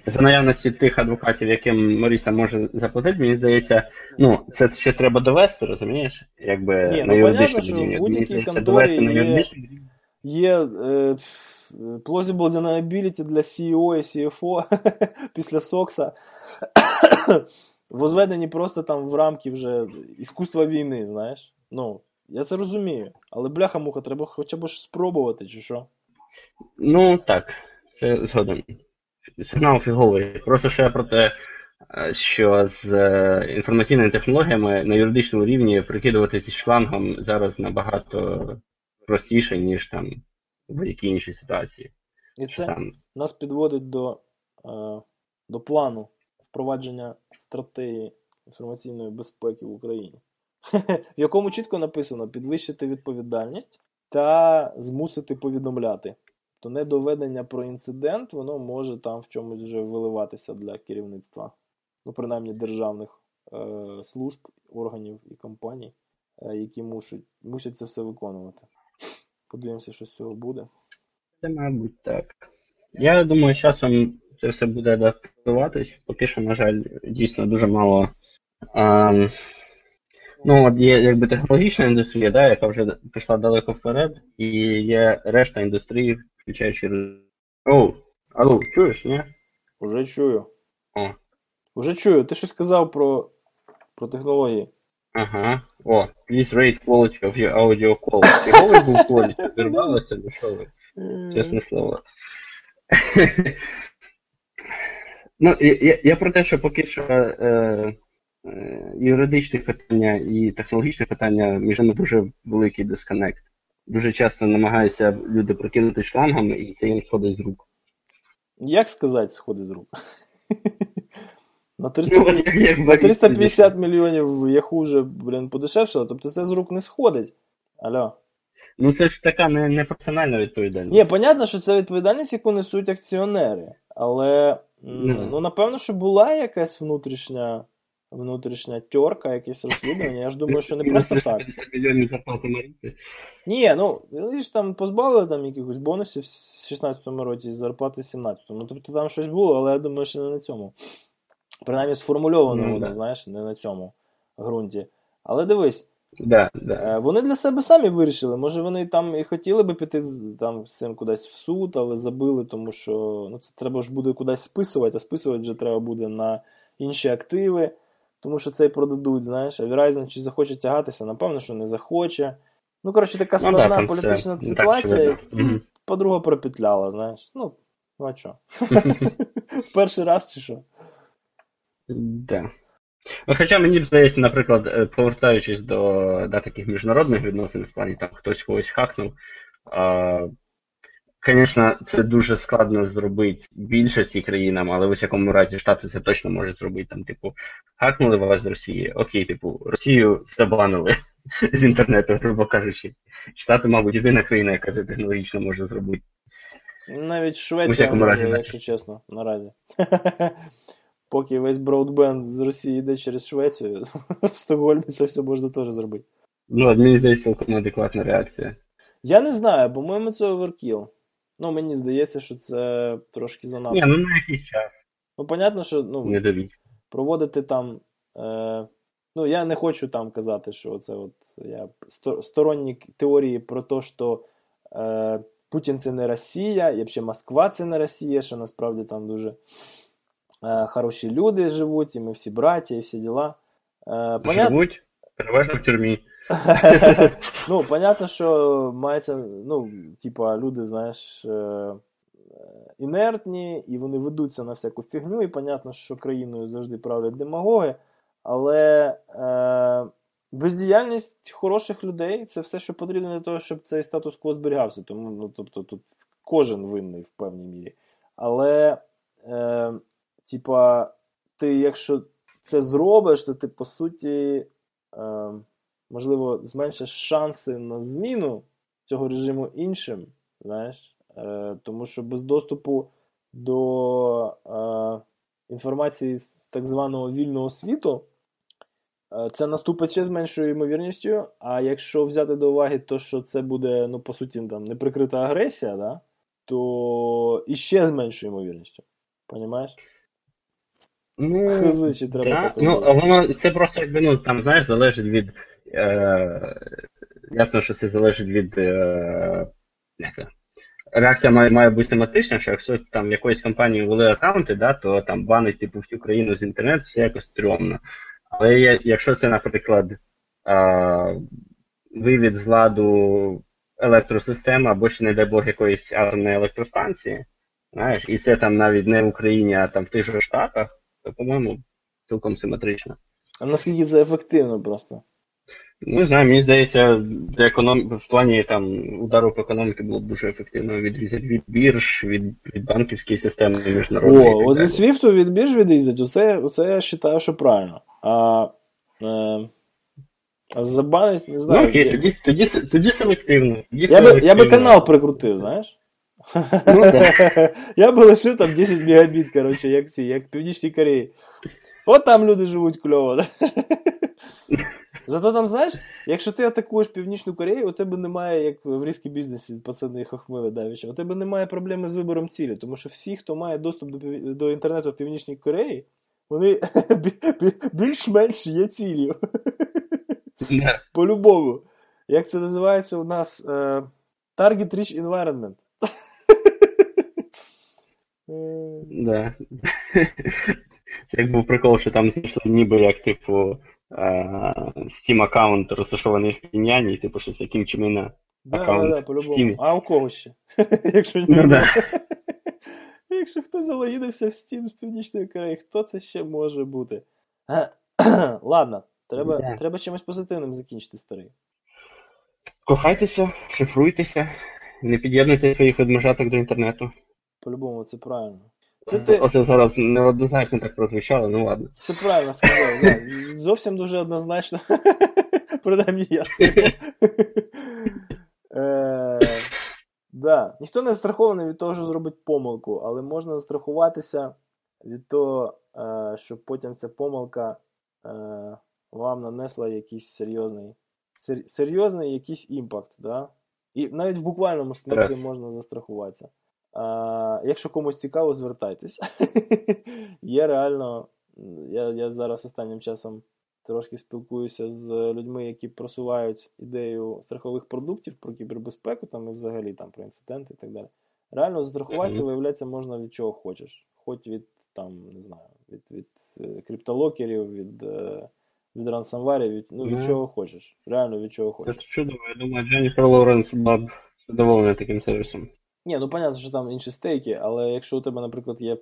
за наявності тих адвокатів, яким Маріса може заплатити, мені здається, ну, це ще треба довести, розумієш? Якби ні, на юридичному рівні. В будь-якій конторі є plausible deniability для CEO і CFO після Сокса. Возведені просто там в рамки вже іскусства війни, знаєш? Ну, я це розумію, але бляха-муха, треба хоча б спробувати, чи що? Ну, так, це згоден. Сигнал фіговий. Просто ще про те, що з інформаційними технологіями на юридичному рівні прикидуватися шлангом зараз набагато простіше, ніж там в якій іншій ситуації. І це там нас підводить до плану впровадження стратегії інформаційної безпеки в Україні, в якому чітко написано підвищити відповідальність та змусити повідомляти. То недоведення про інцидент, воно може там в чомусь вже виливатися для керівництва, ну, принаймні державних служб, органів і компаній, які мусять це все виконувати. Подивимося, що з цього буде. Це, мабуть, так. Я думаю, з часом це все буде адаптуватись. Поки що, на жаль, дійсно дуже мало. Ну, от є якби технологічна індустрія, да, яка вже пішла далеко вперед, і є решта індустрії, включаючи... О, алло, чуєш, ні? Уже чую. О. Уже чую. Ти щось сказав про технології. Ага. О, please rate quality of your audio call. Фіговий був quality, вирвалося, дешевий. Чесне слово. Ну, я про те, що поки що... юридичні питання і технологічні питання, між ними дуже великий дисконект. Дуже часто намагаються люди прокинути шлангами, і це їм сходить з рук. Як сказати, сходить з рук? На 350 мільйонів Яху вже, блін, подешевшало, тобто це з рук не сходить. Алло. Ну це ж така не персональна відповідальність. Ні, понятно, що це відповідальність, яку несуть акціонери, але ну, напевно, що була якась внутрішня тьорка, якесь розслідування, я ж думаю, що не просто так. Ні, ну, вони ж там позбавили там якихось бонусів в 16-му році, зарплати в 17-му. Ну, тобто там щось було, але я думаю, що не на цьому. Принаймні, сформульовано воно, знаєш, не на цьому ґрунті. Але дивись, вони для себе самі вирішили, може вони там і хотіли би піти там з цим кудись в суд, але забили, тому що, ну, це треба ж буде кудись списувати, а списувати вже треба буде на інші активи. Тому що це і продадуть, знаєш, а Verizon чи захоче тягатися, напевно, що не захоче. Ну, коротше, така складна політична ситуація, подруга пропетляла, знаєш. Ну а що? Перший раз чи що? Да. Хоча мені б здається, наприклад, повертаючись до таких міжнародних відносин, в плані там хтось когось хакнув, звісно, це дуже складно зробити більшості країнам, але в усякому разі Штати це точно можуть зробити. Там, типу, хакнули вас з Росії, окей, типу, Росію забанили з інтернету, грубо кажучи. Штати, мабуть, єдина країна, яка це технологічно може зробити. Навіть Швеція може, якщо чесно, наразі. Поки весь броудбенд з Росії йде через Швецію, в Стокгольмі це все можна теж зробити. Ну, мені здається, цілком адекватна реакція. Я не знаю, по-моєму, це оверкіл. Ну, мені здається, що це трошки занадто. Ні, ну на якийсь час. Ну, понятно, що ну, проводити там... Ну, я не хочу там казати, що це от... Я сторонник теорії про те, що Путін – це не Росія, і взагалі Москва – це не Росія, що насправді там дуже хороші люди живуть, і ми всі браття, і всі діла. Живуть, переважно в тюрмі. Ну, понятно, що мається, ну, типа, люди, знаєш, інертні, і вони ведуться на всяку фігню, і понятно, що країною завжди правлять демагоги, але бездіяльність хороших людей – це все, що потрібно для того, щоб цей статус-кво зберігався. Тому, ну, тобто, тут кожен винний в певній мірі. Але, типа, ти, якщо це зробиш, то ти, по суті, можливо, зменшиш шанси на зміну цього режиму іншим, знаєш, тому що без доступу до інформації з так званого вільного світу це наступить ще з меншою ймовірністю, а якщо взяти до уваги те, що це буде, ну, по суті, там, неприкрита агресія, да, то іще з меншою ймовірністю, понімаєш? Ну, хизичі треба да. Таке. Ну, воно, це просто, якби, ну, там, знаєш, залежить від ясно, що це залежить від реакція має бути систематична, що якщо там в якоїсь компанії ввели аккаунти, да, то там банить типу всю країну з інтернету, це якось стрьомно. Але якщо це, наприклад, вивід з ладу електросистеми або ще, не дай Бог, якоїсь атомної електростанції, знаєш, і це там навіть не в Україні, а там в тих же Штатах, то, по-моєму, цілком симетрично. А наскільки це ефективно просто? Ну, не знаю, мені здається, в плані там удару по економіці було б дуже ефективно відрізати від бірж, від банківської системи міжнародної. О, от від Свіфту від бірж відрізати, оце я вважаю, що правильно. А забанить, не знаю. Ну, окей, тоді селективно. Я би канал прикрутив, знаєш? Ну, так. Я би лишив там 10 мегабіт, коротше, як в Північній Кореї. От там люди живуть кльово, да? Зато там, знаєш, якщо ти атакуєш Північну Корею, у тебе немає, як в різкій бізнесі, пацани хохмили давіча, у тебе немає проблеми з вибором цілі, тому що всі, хто має доступ до інтернету в Північній Кореї, вони більш-менш є ціллю. По-любому. Як це називається у нас? Target Rich Environment. Да. Це як був прикол, що там знайшли ніби як, типу, Steam аккаунт розташований в Піняні, і типу щось яким Чимина аккаунт в Steam. А у кого ще? Якщо не якщо хто залогінився в Steam з Північної Кореї, хто це ще може бути? Ладно, треба чимось позитивним закінчити, старий. Кохайтеся, шифруйтеся, не під'єднуйте своїх ведмежаток до інтернету. По-любому, це правильно. Оце зараз неоднозначно так прозвучало, ну ладно. Це ти правильно сказав, да. Зовсім дуже однозначно. Принаймні я сказав. Да. Ніхто не застрахований від того, що зробить помилку, але можна застрахуватися від того, щоб потім ця помилка вам нанесла якийсь серйозний якийсь імпакт, да? І навіть в буквальному смислі можна застрахуватися. Якщо комусь цікаво, звертайтесь. Є реально, я зараз останнім часом трошки спілкуюся з людьми, які просувають ідею страхових продуктів про кібербезпеку, там і взагалі там про інциденти і так далі. Реально застрахуватися, виявляється, можна від чого хочеш. Хоч від там, не знаю, від криптолокерів, від рансамварів, від чого хочеш. Реально від чого хочеш. Це чудово, я думаю, Дженніфер Лоуренс була б задоволена таким сервісом. Ні, ну, понятно, що там інші стейки, але якщо у тебе, наприклад, є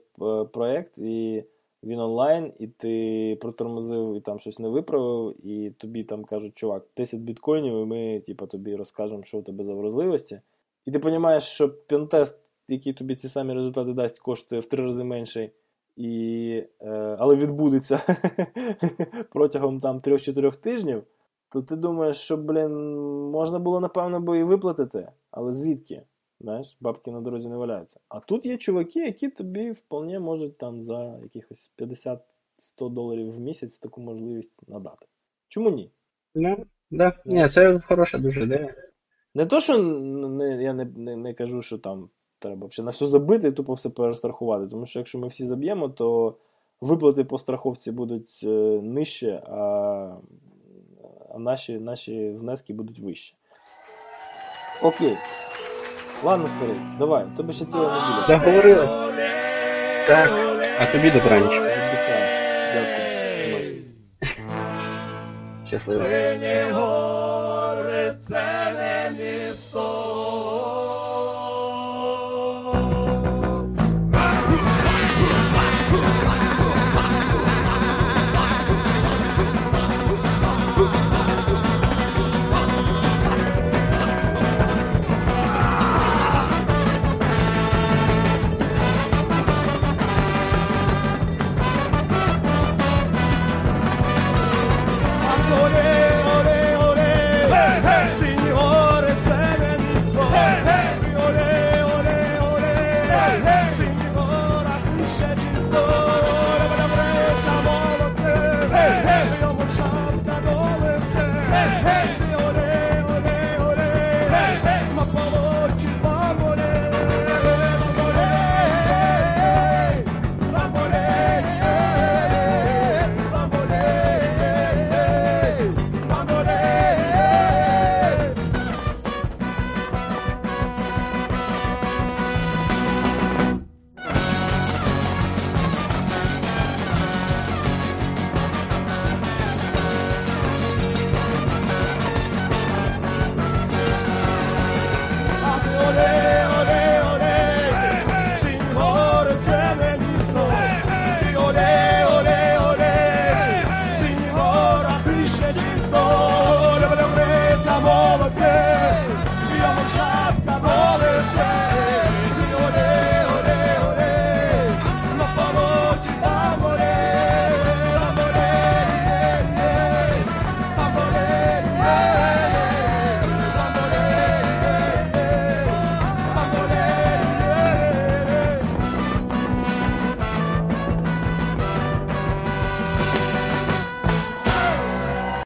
проєкт, і він онлайн, і ти протормозив, і там щось не виправив, і тобі там кажуть, чувак, 10 біткоїнів, і ми, типу, тобі розкажемо, що у тебе за вразливості. І ти розумієш, що пентест, який тобі ці самі результати дасть, коштує в 3 рази менше, але відбудеться протягом там 3-4 тижнів, то ти думаєш, що, блін, можна було, напевно, би і виплатити, але звідки? Знаєш, бабки на дорозі не валяються. А тут є чуваки, які тобі вполне можуть там за якихось 50-100 доларів в місяць таку можливість надати. Чому ні? Ну, да. Ні, це хороша дуже ідея. Не то, що я не кажу, що там треба на все забити і тупо все перестрахувати. Тому що якщо ми всі заб'ємо, то виплати по страховці будуть нижче, а наші внески будуть вище. Окей. Ладно, старий, давай. Тобі ще ціла неділя. Договорили. Так. А тобі до транчу. Дякую. Щасливо. No!